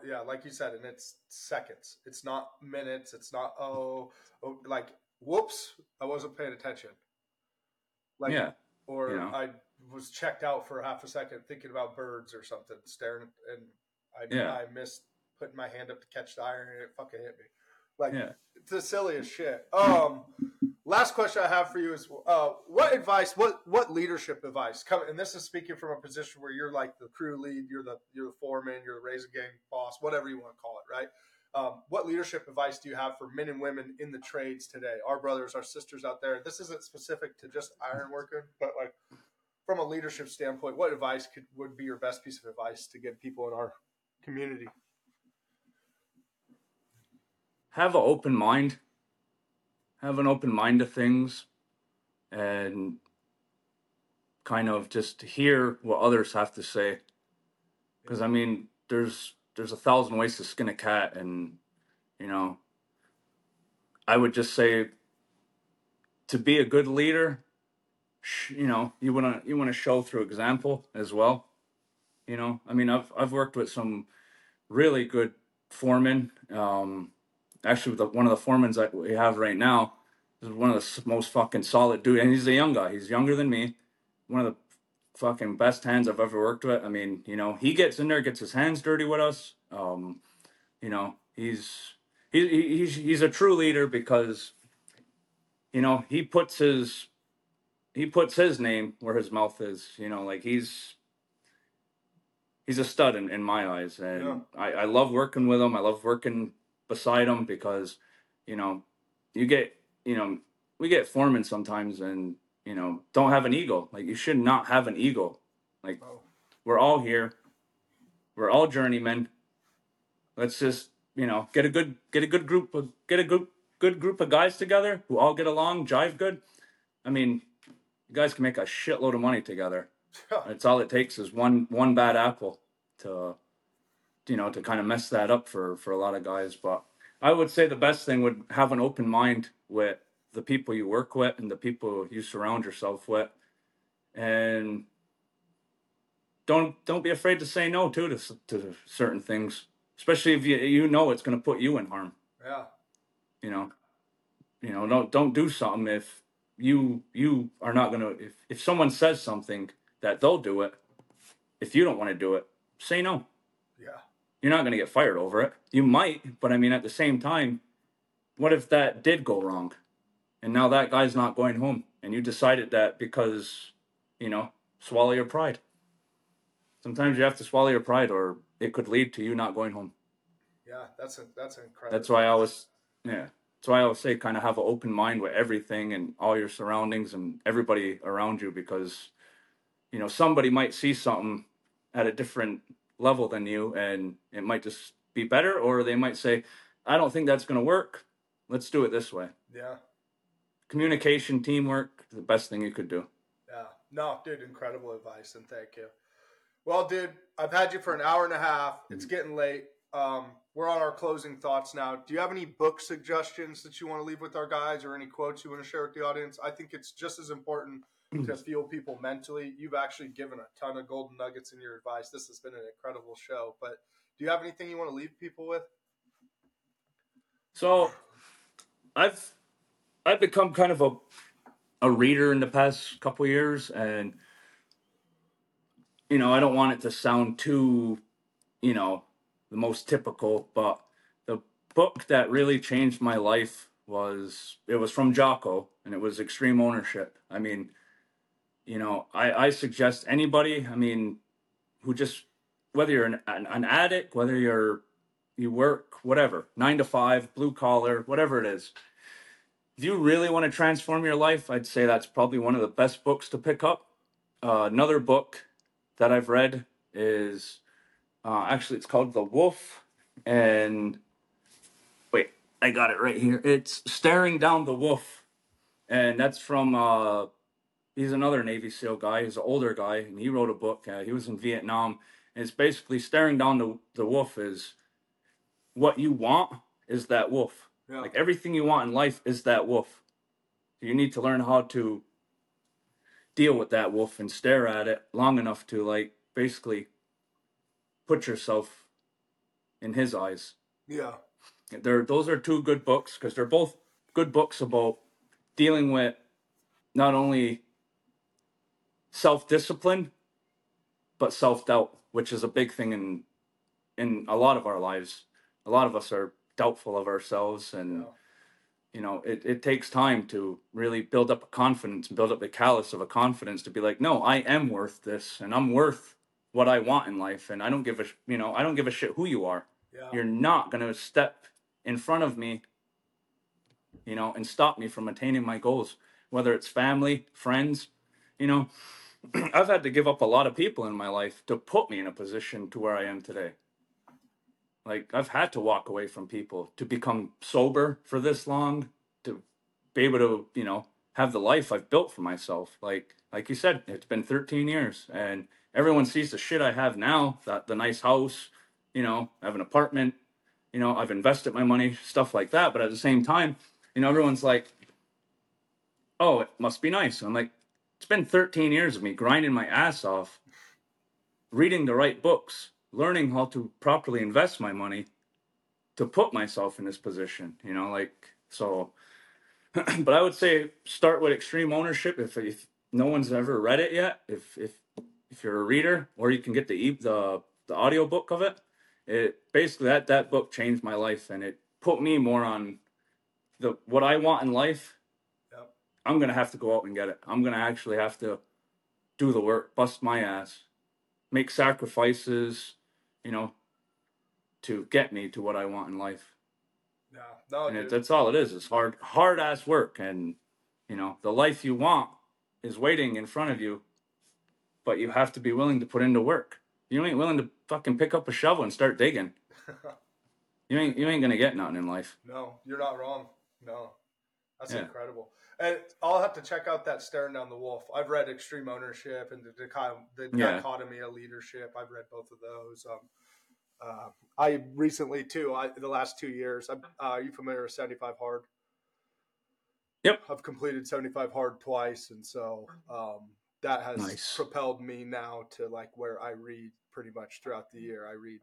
yeah, like you said, and it's seconds. It's not minutes. It's not like whoops, I wasn't paying attention. Like, yeah, or you know. I was checked out for half a second thinking about birds or something, staring, and I missed putting my hand up to catch the iron, and it fucking hit me. Like it's the silliest shit. Last question I have for you is, what advice, what leadership advice? And this is speaking from a position where you're like the crew lead, you're the foreman, you're the Razor Gang boss, whatever you want to call it, right? What leadership advice do you have for men and women in the trades today? Our brothers, our sisters out there. This isn't specific to just ironworking, but like from a leadership standpoint, what advice would be your best piece of advice to give people in our community? Have an open mind. Have an open mind to things and kind of just hear what others have to say. Because, I mean, there's 1,000 ways to skin a cat, and, you know, I would just say, to be a good leader, you know, you want to show through example as well. You know, I mean, I've worked with some really good foremen. Actually, with one of the foremen that we have right now is one of the most fucking solid dude, and he's a young guy. He's younger than me. One of the fucking best hands I've ever worked with. I mean, you know, he gets in there, gets his hands dirty with us. You know, he's a true leader because, you know, he puts his name where his mouth is, you know, like he's a stud in my eyes. And yeah. I love working with him. I love working beside him because, you know, we get foremen sometimes and, you know, don't have an ego. Like, you should not have an ego. Like, we're all here. We're all journeymen. Let's just, you know, get a good group of guys together who all get along, jive good. I mean, you guys can make a shitload of money together. It's all it takes is one bad apple to, you know, to kind of mess that up for a lot of guys. But I would say the best thing would have an open mind with the people you work with and the people you surround yourself with. And don't be afraid to say no too, to certain things, especially if you know it's going to put you in harm. Yeah. You know, don't do something if you are not going to, if someone says something that they'll do it, if you don't want to do it, say no. Yeah. You're not going to get fired over it. You might, but I mean, at the same time, what if that did go wrong? And now that guy's not going home and you decided that because, you know, swallow your pride. Sometimes you have to swallow your pride or it could lead to you not going home. Yeah. That's incredible. That's why I always say kind of have an open mind with everything and all your surroundings and everybody around you, because, you know, somebody might see something at a different level than you and it might just be better, or they might say, I don't think that's going to work. Let's do it this way. Yeah. Communication, teamwork, the best thing you could do. Yeah. No, dude, incredible advice, and thank you. Well, dude, I've had you for an hour and a half. It's getting late. We're on our closing thoughts now. Do you have any book suggestions that you want to leave with our guys or any quotes you want to share with the audience? I think it's just as important to fuel people mentally. You've actually given a ton of golden nuggets in your advice. This has been an incredible show, but do you have anything you want to leave people with? So I've become kind of a reader in the past couple years, and, you know, I don't want it to sound too, you know, the most typical, but the book that really changed my life was from Jocko, and it was Extreme Ownership. I mean, you know, I suggest anybody, I mean, who just, whether you're an addict, whether you work, whatever, 9 to 5, blue collar, whatever it is. If you really want to transform your life, I'd say that's probably one of the best books to pick up. Another book that I've read is, actually, it's called The Wolf, and wait, I got it right here. It's Staring Down the Wolf, and that's from, he's another Navy SEAL guy. He's an older guy, and he wrote a book. He was in Vietnam, and it's basically staring down the wolf is what you want is that wolf. Yeah. Like, everything you want in life is that wolf. You need to learn how to deal with that wolf and stare at it long enough to, like, basically put yourself in his eyes. Yeah. Those are two good books, because they're both good books about dealing with not only self-discipline, but self-doubt, which is a big thing in a lot of our lives. A lot of us are doubtful of ourselves, and you know, it takes time to really build up a confidence and build up the callus of a confidence to be like, no, I am worth this, and I'm worth what I want in life, and I don't give a I don't give a shit who you are. Yeah. You're not gonna step in front of me, you know, and stop me from attaining my goals, whether it's family, friends, you know. I've had to give up a lot of people in my life to put me in a position to where I am today. Like, I've had to walk away from people to become sober for this long, to be able to, you know, have the life I've built for myself. Like you said, it's been 13 years, and everyone sees the shit I have now, that the nice house, you know, I have an apartment, you know, I've invested my money, stuff like that. But at the same time, you know, everyone's like, oh, it must be nice. I'm like, it's been 13 years of me grinding my ass off, reading the right books, learning how to properly invest my money to put myself in this position, you know, like, so, but I would say start with Extreme Ownership. If no one's ever read it yet, if you're a reader, or you can get the audio book of it. It basically, that book changed my life, and it put me more on what I want in life. Yep. I'm going to have to go out and get it. I'm going to actually have to do the work, bust my ass, make sacrifices, you know, to get me to what I want in life. Yeah. No, and that's all it is. It's hard ass work. And, you know, the life you want is waiting in front of you, but you have to be willing to put into work. You ain't willing to fucking pick up a shovel and start digging. You ain't gonna get nothing in life. No, you're not wrong. No, that's incredible. And I'll have to check out that Staring Down the Wolf. I've read Extreme Ownership and the Dichotomy of Leadership. I've read both of those. I recently too. The last 2 years. Are you familiar with 75 Hard? Yep. I've completed 75 Hard twice, and so. That has propelled me now to like where I read pretty much throughout the year. I read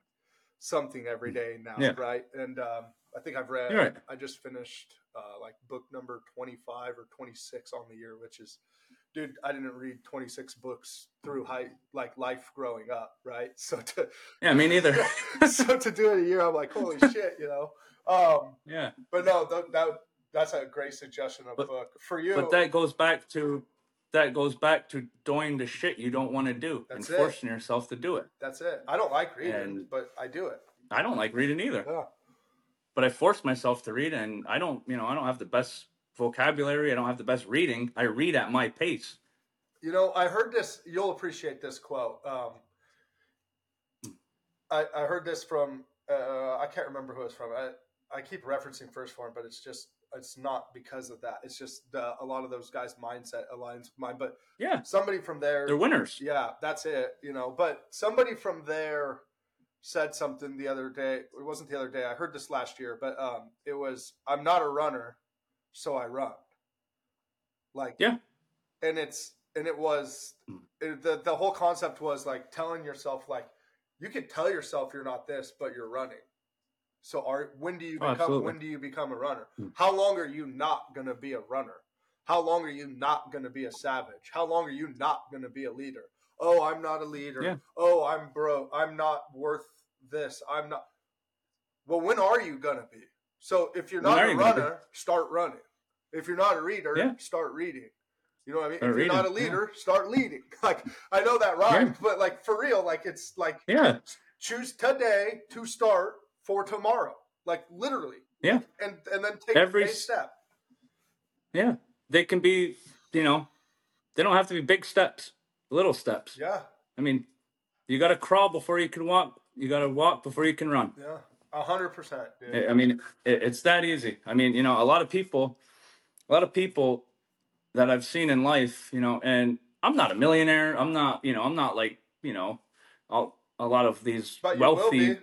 something every day now, right? And I think I've read, I just finished like book number 25 or 26 on the year, which is, dude, I didn't read 26 books through life growing up, right? So me neither. So to do it a year, I'm like, holy shit, you know? But no, that's a great suggestion of book for you. But that goes back to doing the shit you don't want to do and forcing yourself to do it. That's it. I don't like reading, but I do it. I don't like reading either. Yeah. But I force myself to read, and I don't have the best vocabulary. I don't have the best reading. I read at my pace. You know, I heard this. You'll appreciate this quote. I heard this from, I can't remember who it's from. I keep referencing First Form, but it's just, it's not because of that. It's just a lot of those guys' mindset aligns with mine. But somebody from there... They're winners. Yeah, that's it. You know, but somebody from there said something the other day. It wasn't the other day. I heard this last year. But it was, I'm not a runner, so I run. Like, yeah. And the whole concept was like telling yourself, like, you can tell yourself you're not this, but you're running. So when do you become a runner? How long are you not going to be a runner? How long are you not going to be a savage? How long are you not going to be a leader? Oh, I'm not a leader. Yeah. Oh, I'm broke. I'm not worth this. I'm not. Well, when are you going to be? So if you're not a runner, start running. If you're not a reader, start reading. You know what I mean? Start if you're not a leader, start leading. Like, I know that rhymes, but like for real, like it's like, choose today to start. For tomorrow, like literally, and then take every step. Yeah, they can be, you know, they don't have to be big steps, little steps. Yeah, I mean, you got to crawl before you can walk. You got to walk before you can run. Yeah, 100%. I mean, it's that easy. I mean, you know, a lot of people that I've seen in life, you know, and I'm not a millionaire. I'm not like, you know, a lot of these wealthy.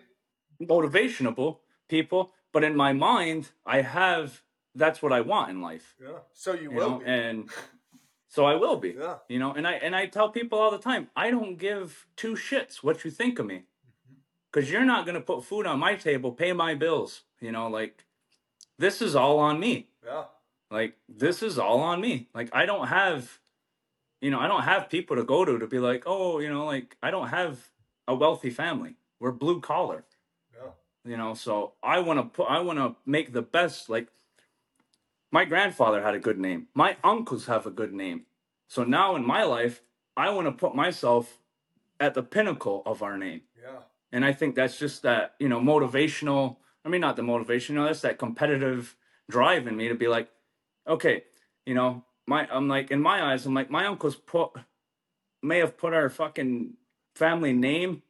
Motivational people, but in my mind, I have that's what I want in life. Yeah. So you will know? Be. And so I will be. Yeah. You know, and I tell people all the time, I don't give two shits what you think of me. Because you're not gonna put food on my table, pay my bills. You know, like this is all on me. Yeah. Like this is all on me. Like I don't have people to go to be like, oh, you know, like I don't have a wealthy family. We're blue collar. You know, so I want to make the best. Like my grandfather had a good name. My uncles have a good name. So now in my life, I want to put myself at the pinnacle of our name. Yeah. And I think that's just that, you know, motivational. I mean, not the motivational. That's that competitive drive in me to be like, okay, you know, in my eyes, my uncles may have put our fucking family name,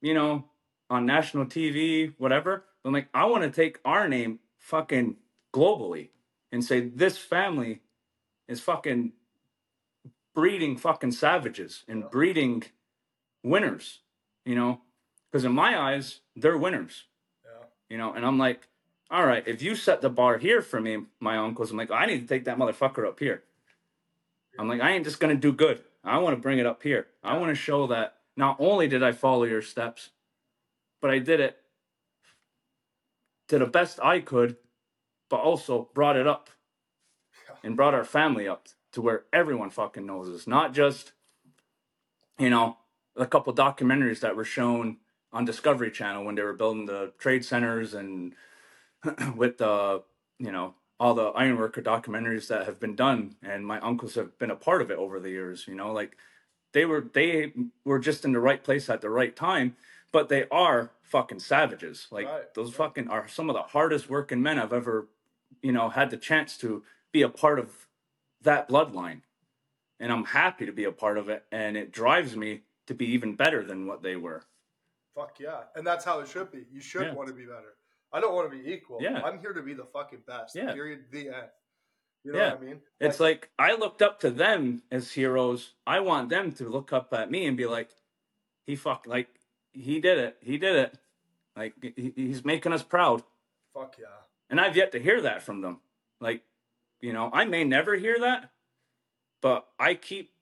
you know, on national TV, whatever. I'm like, I want to take our name fucking globally and say this family is fucking breeding fucking savages and breeding winners, you know? Because in my eyes, they're winners, you know? And I'm like, all right, if you set the bar here for me, my uncles, I'm like, I need to take that motherfucker up here. I'm like, I ain't just going to do good. I want to bring it up here. I want to show that not only did I follow your steps, but I did it to the best I could, but also brought it up and brought our family up to where everyone fucking knows us. Not just, you know, a couple documentaries that were shown on Discovery Channel when they were building the trade centers and with the, you know, all the ironworker documentaries that have been done, and my uncles have been a part of it over the years, you know, like they were just in the right place at the right time, but they are fucking savages. Like those fucking are some of the hardest working men I've ever, you know, had the chance to be a part of that bloodline. And I'm happy to be a part of it. And it drives me to be even better than what they were. Fuck yeah. And that's how it should be. You should want to be better. I don't want to be equal. Yeah. I'm here to be the fucking best. Yeah. Period. The end. You know what I mean? Like, it's like I looked up to them as heroes. I want them to look up at me and be like, he fucked, like, he did it. He did it. Like, he's making us proud. Fuck yeah. And I've yet to hear that from them. Like, you know, I may never hear that, but I keep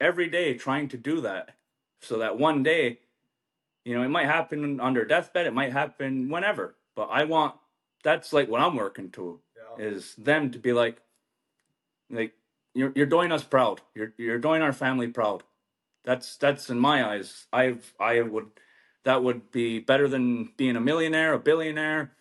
every day trying to do that so that one day, you know, it might happen on their deathbed. It might happen whenever. But I want, that's like what I'm working to, is them to be like you're doing us proud. You're doing our family proud. That's in my eyes. That would be better than being a millionaire, a billionaire,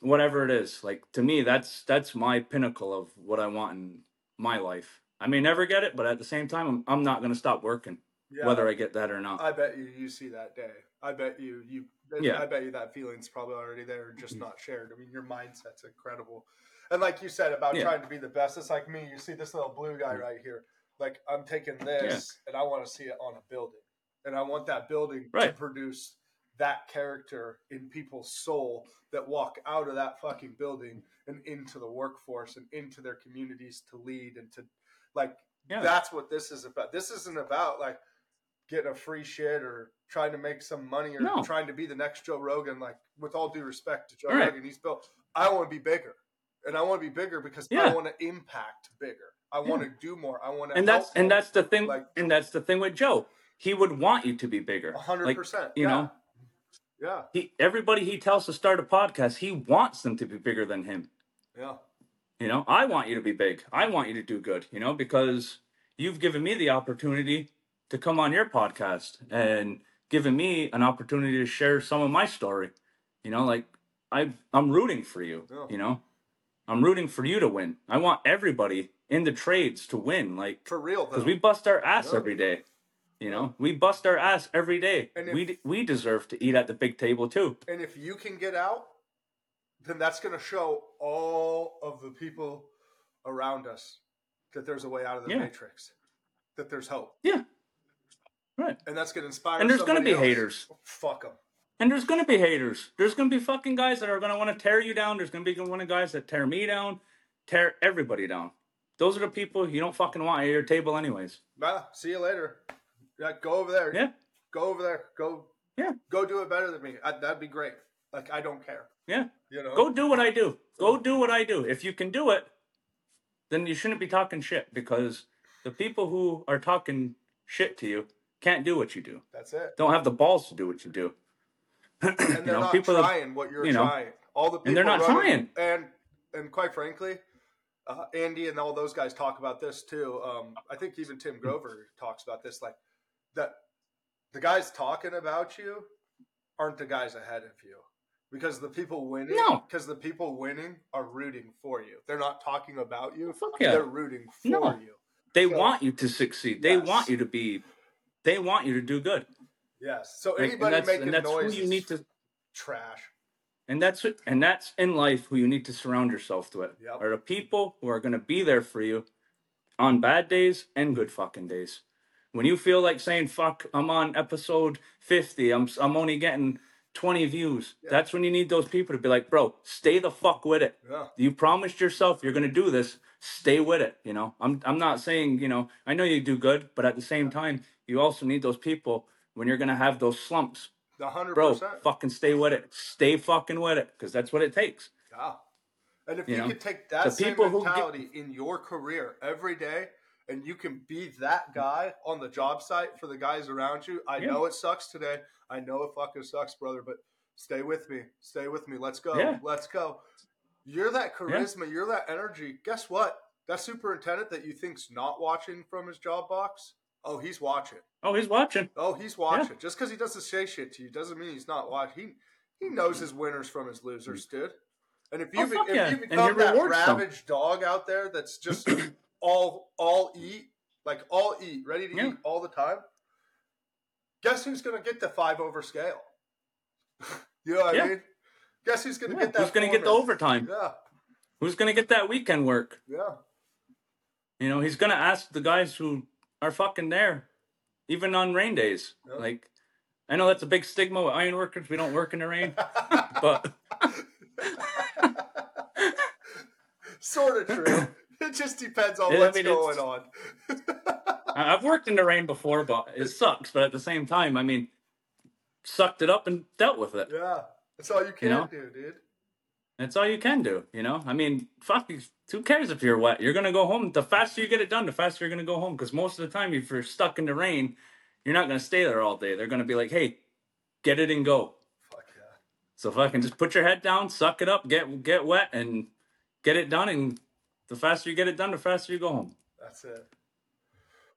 whatever it is. Like to me, that's my pinnacle of what I want in my life. I may never get it, but at the same time, I'm not going to stop working, whether I get that or not. I bet you see that day. I bet you. Yeah. I bet you that feeling's probably already there, just not shared. I mean, your mindset's incredible. And like you said about trying to be the best, it's like me. You see this little blue guy right here. Like, I'm taking this, and I want to see it on a building. And I want that building to produce that character in people's soul that walk out of that fucking building and into the workforce and into their communities to lead and to, like, that's what this is about. This isn't about, like, getting a free shit or trying to make some money or trying to be the next Joe Rogan. Like, with all due respect to Joe Rogan, he's built. I want to be bigger, and I want to be bigger because I want to impact bigger. I want to do more. I want to. And that's more. And that's the thing. Like, and that's the thing with Joe. He would want you to be bigger. 100%. You know. Yeah. Everybody he tells to start a podcast, he wants them to be bigger than him. Yeah. You know, I want you to be big. I want you to do good. You know, because you've given me the opportunity to come on your podcast and giving me an opportunity to share some of my story. You know, like I'm rooting for you, you know, I'm rooting for you to win. I want everybody in the trades to win. Like for real, because we bust our ass every day, you know, we bust our ass every day. And we deserve to eat at the big table too. And if you can get out, then that's going to show all of the people around us that there's a way out of the matrix, that there's hope. Yeah. Right. And that's going to inspire. And there's going to be haters. Fuck them. And there's going to be haters. There's going to be fucking guys that are going to want to tear you down. There's going to be one of guys that tear me down, tear everybody down. Those are the people you don't fucking want at your table anyways. Nah, see you later. Yeah, go over there. Yeah. Go over there. Go. Yeah. Go do it better than me. That'd be great. Like, I don't care. Yeah. You know? Go do what I do. Go do what I do. If you can do it, then you shouldn't be talking shit, because the people who are talking shit to you can't do what you do. That's it. Don't have the balls to do what you do. And they're not trying what you're trying. All the people and they're not trying. And quite frankly, Andy and all those guys talk about this too. I think even Tim Grover talks about this. Like that, the guys talking about you aren't the guys ahead of you, because the people winning. Because the people winning are rooting for you. They're not talking about you. Fuck yeah. They're rooting for you. They want you to succeed. They want you to be. They want you to do good. Yes. So anybody making noise is trash. And that's in life who you need to surround yourself with. Yep. Are the people who are going to be there for you on bad days and good fucking days. When you feel like saying, fuck, I'm on episode 50. I'm only getting 20 views. Yeah. That's when you need those people to be like, bro, stay the fuck with it. Yeah. You promised yourself you're going to do this. Stay with it. You know, I'm not saying, you know, I know you do good, but at the same time, you also need those people when you're going to have those slumps. 100%. Bro, fucking stay with it. Stay fucking with it, because that's what it takes. Yeah. And if you, could take that same mentality in your career every day, and you can be that guy on the job site for the guys around you. I know it sucks today. I know it fucking sucks, brother, but stay with me. Stay with me. Let's go. Yeah. Let's go. You're that charisma. Yeah. You're that energy. Guess what? That superintendent that you think's not watching from his job box, oh, he's watching. Yeah. Just because he doesn't say shit to you doesn't mean he's not watching. He knows his winners from his losers, dude. And if you you become that ravaged dog out there that's just all eat, ready to eat all the time, guess who's going to get the 5 over scale? You know what I mean? Guess who's going to get that? Who's going to get the overtime? Yeah. Who's going to get that weekend work? Yeah. You know, he's going to ask the guys who are fucking there, even on rain days. Yeah. Like, I know that's a big stigma with iron workers. We don't work in the rain, but sort of true. It just depends on what's going on. I've worked in the rain before, but it sucks. But at the same time, I mean, sucked it up and dealt with it. Yeah, that's all you can do, dude. That's all you can do, you know? I mean, fuck, who cares if you're wet? You're going to go home. The faster you get it done, the faster you're going to go home. Because most of the time, if you're stuck in the rain, you're not going to stay there all day. They're going to be like, hey, get it and go. Fuck yeah. So fucking just put your head down, suck it up, get wet, and get it done. And the faster you get it done, the faster you go home. That's it.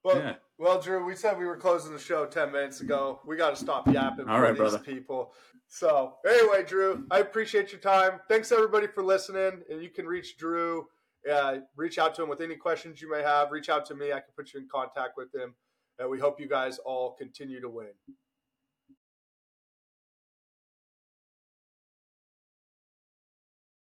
Well, well, Drew, we said we were closing the show 10 minutes ago. We got to stop yapping for these people. So, anyway, Drew, I appreciate your time. Thanks, everybody, for listening. And you can reach Drew. Reach out to him with any questions you may have. Reach out to me. I can put you in contact with him. And we hope you guys all continue to win.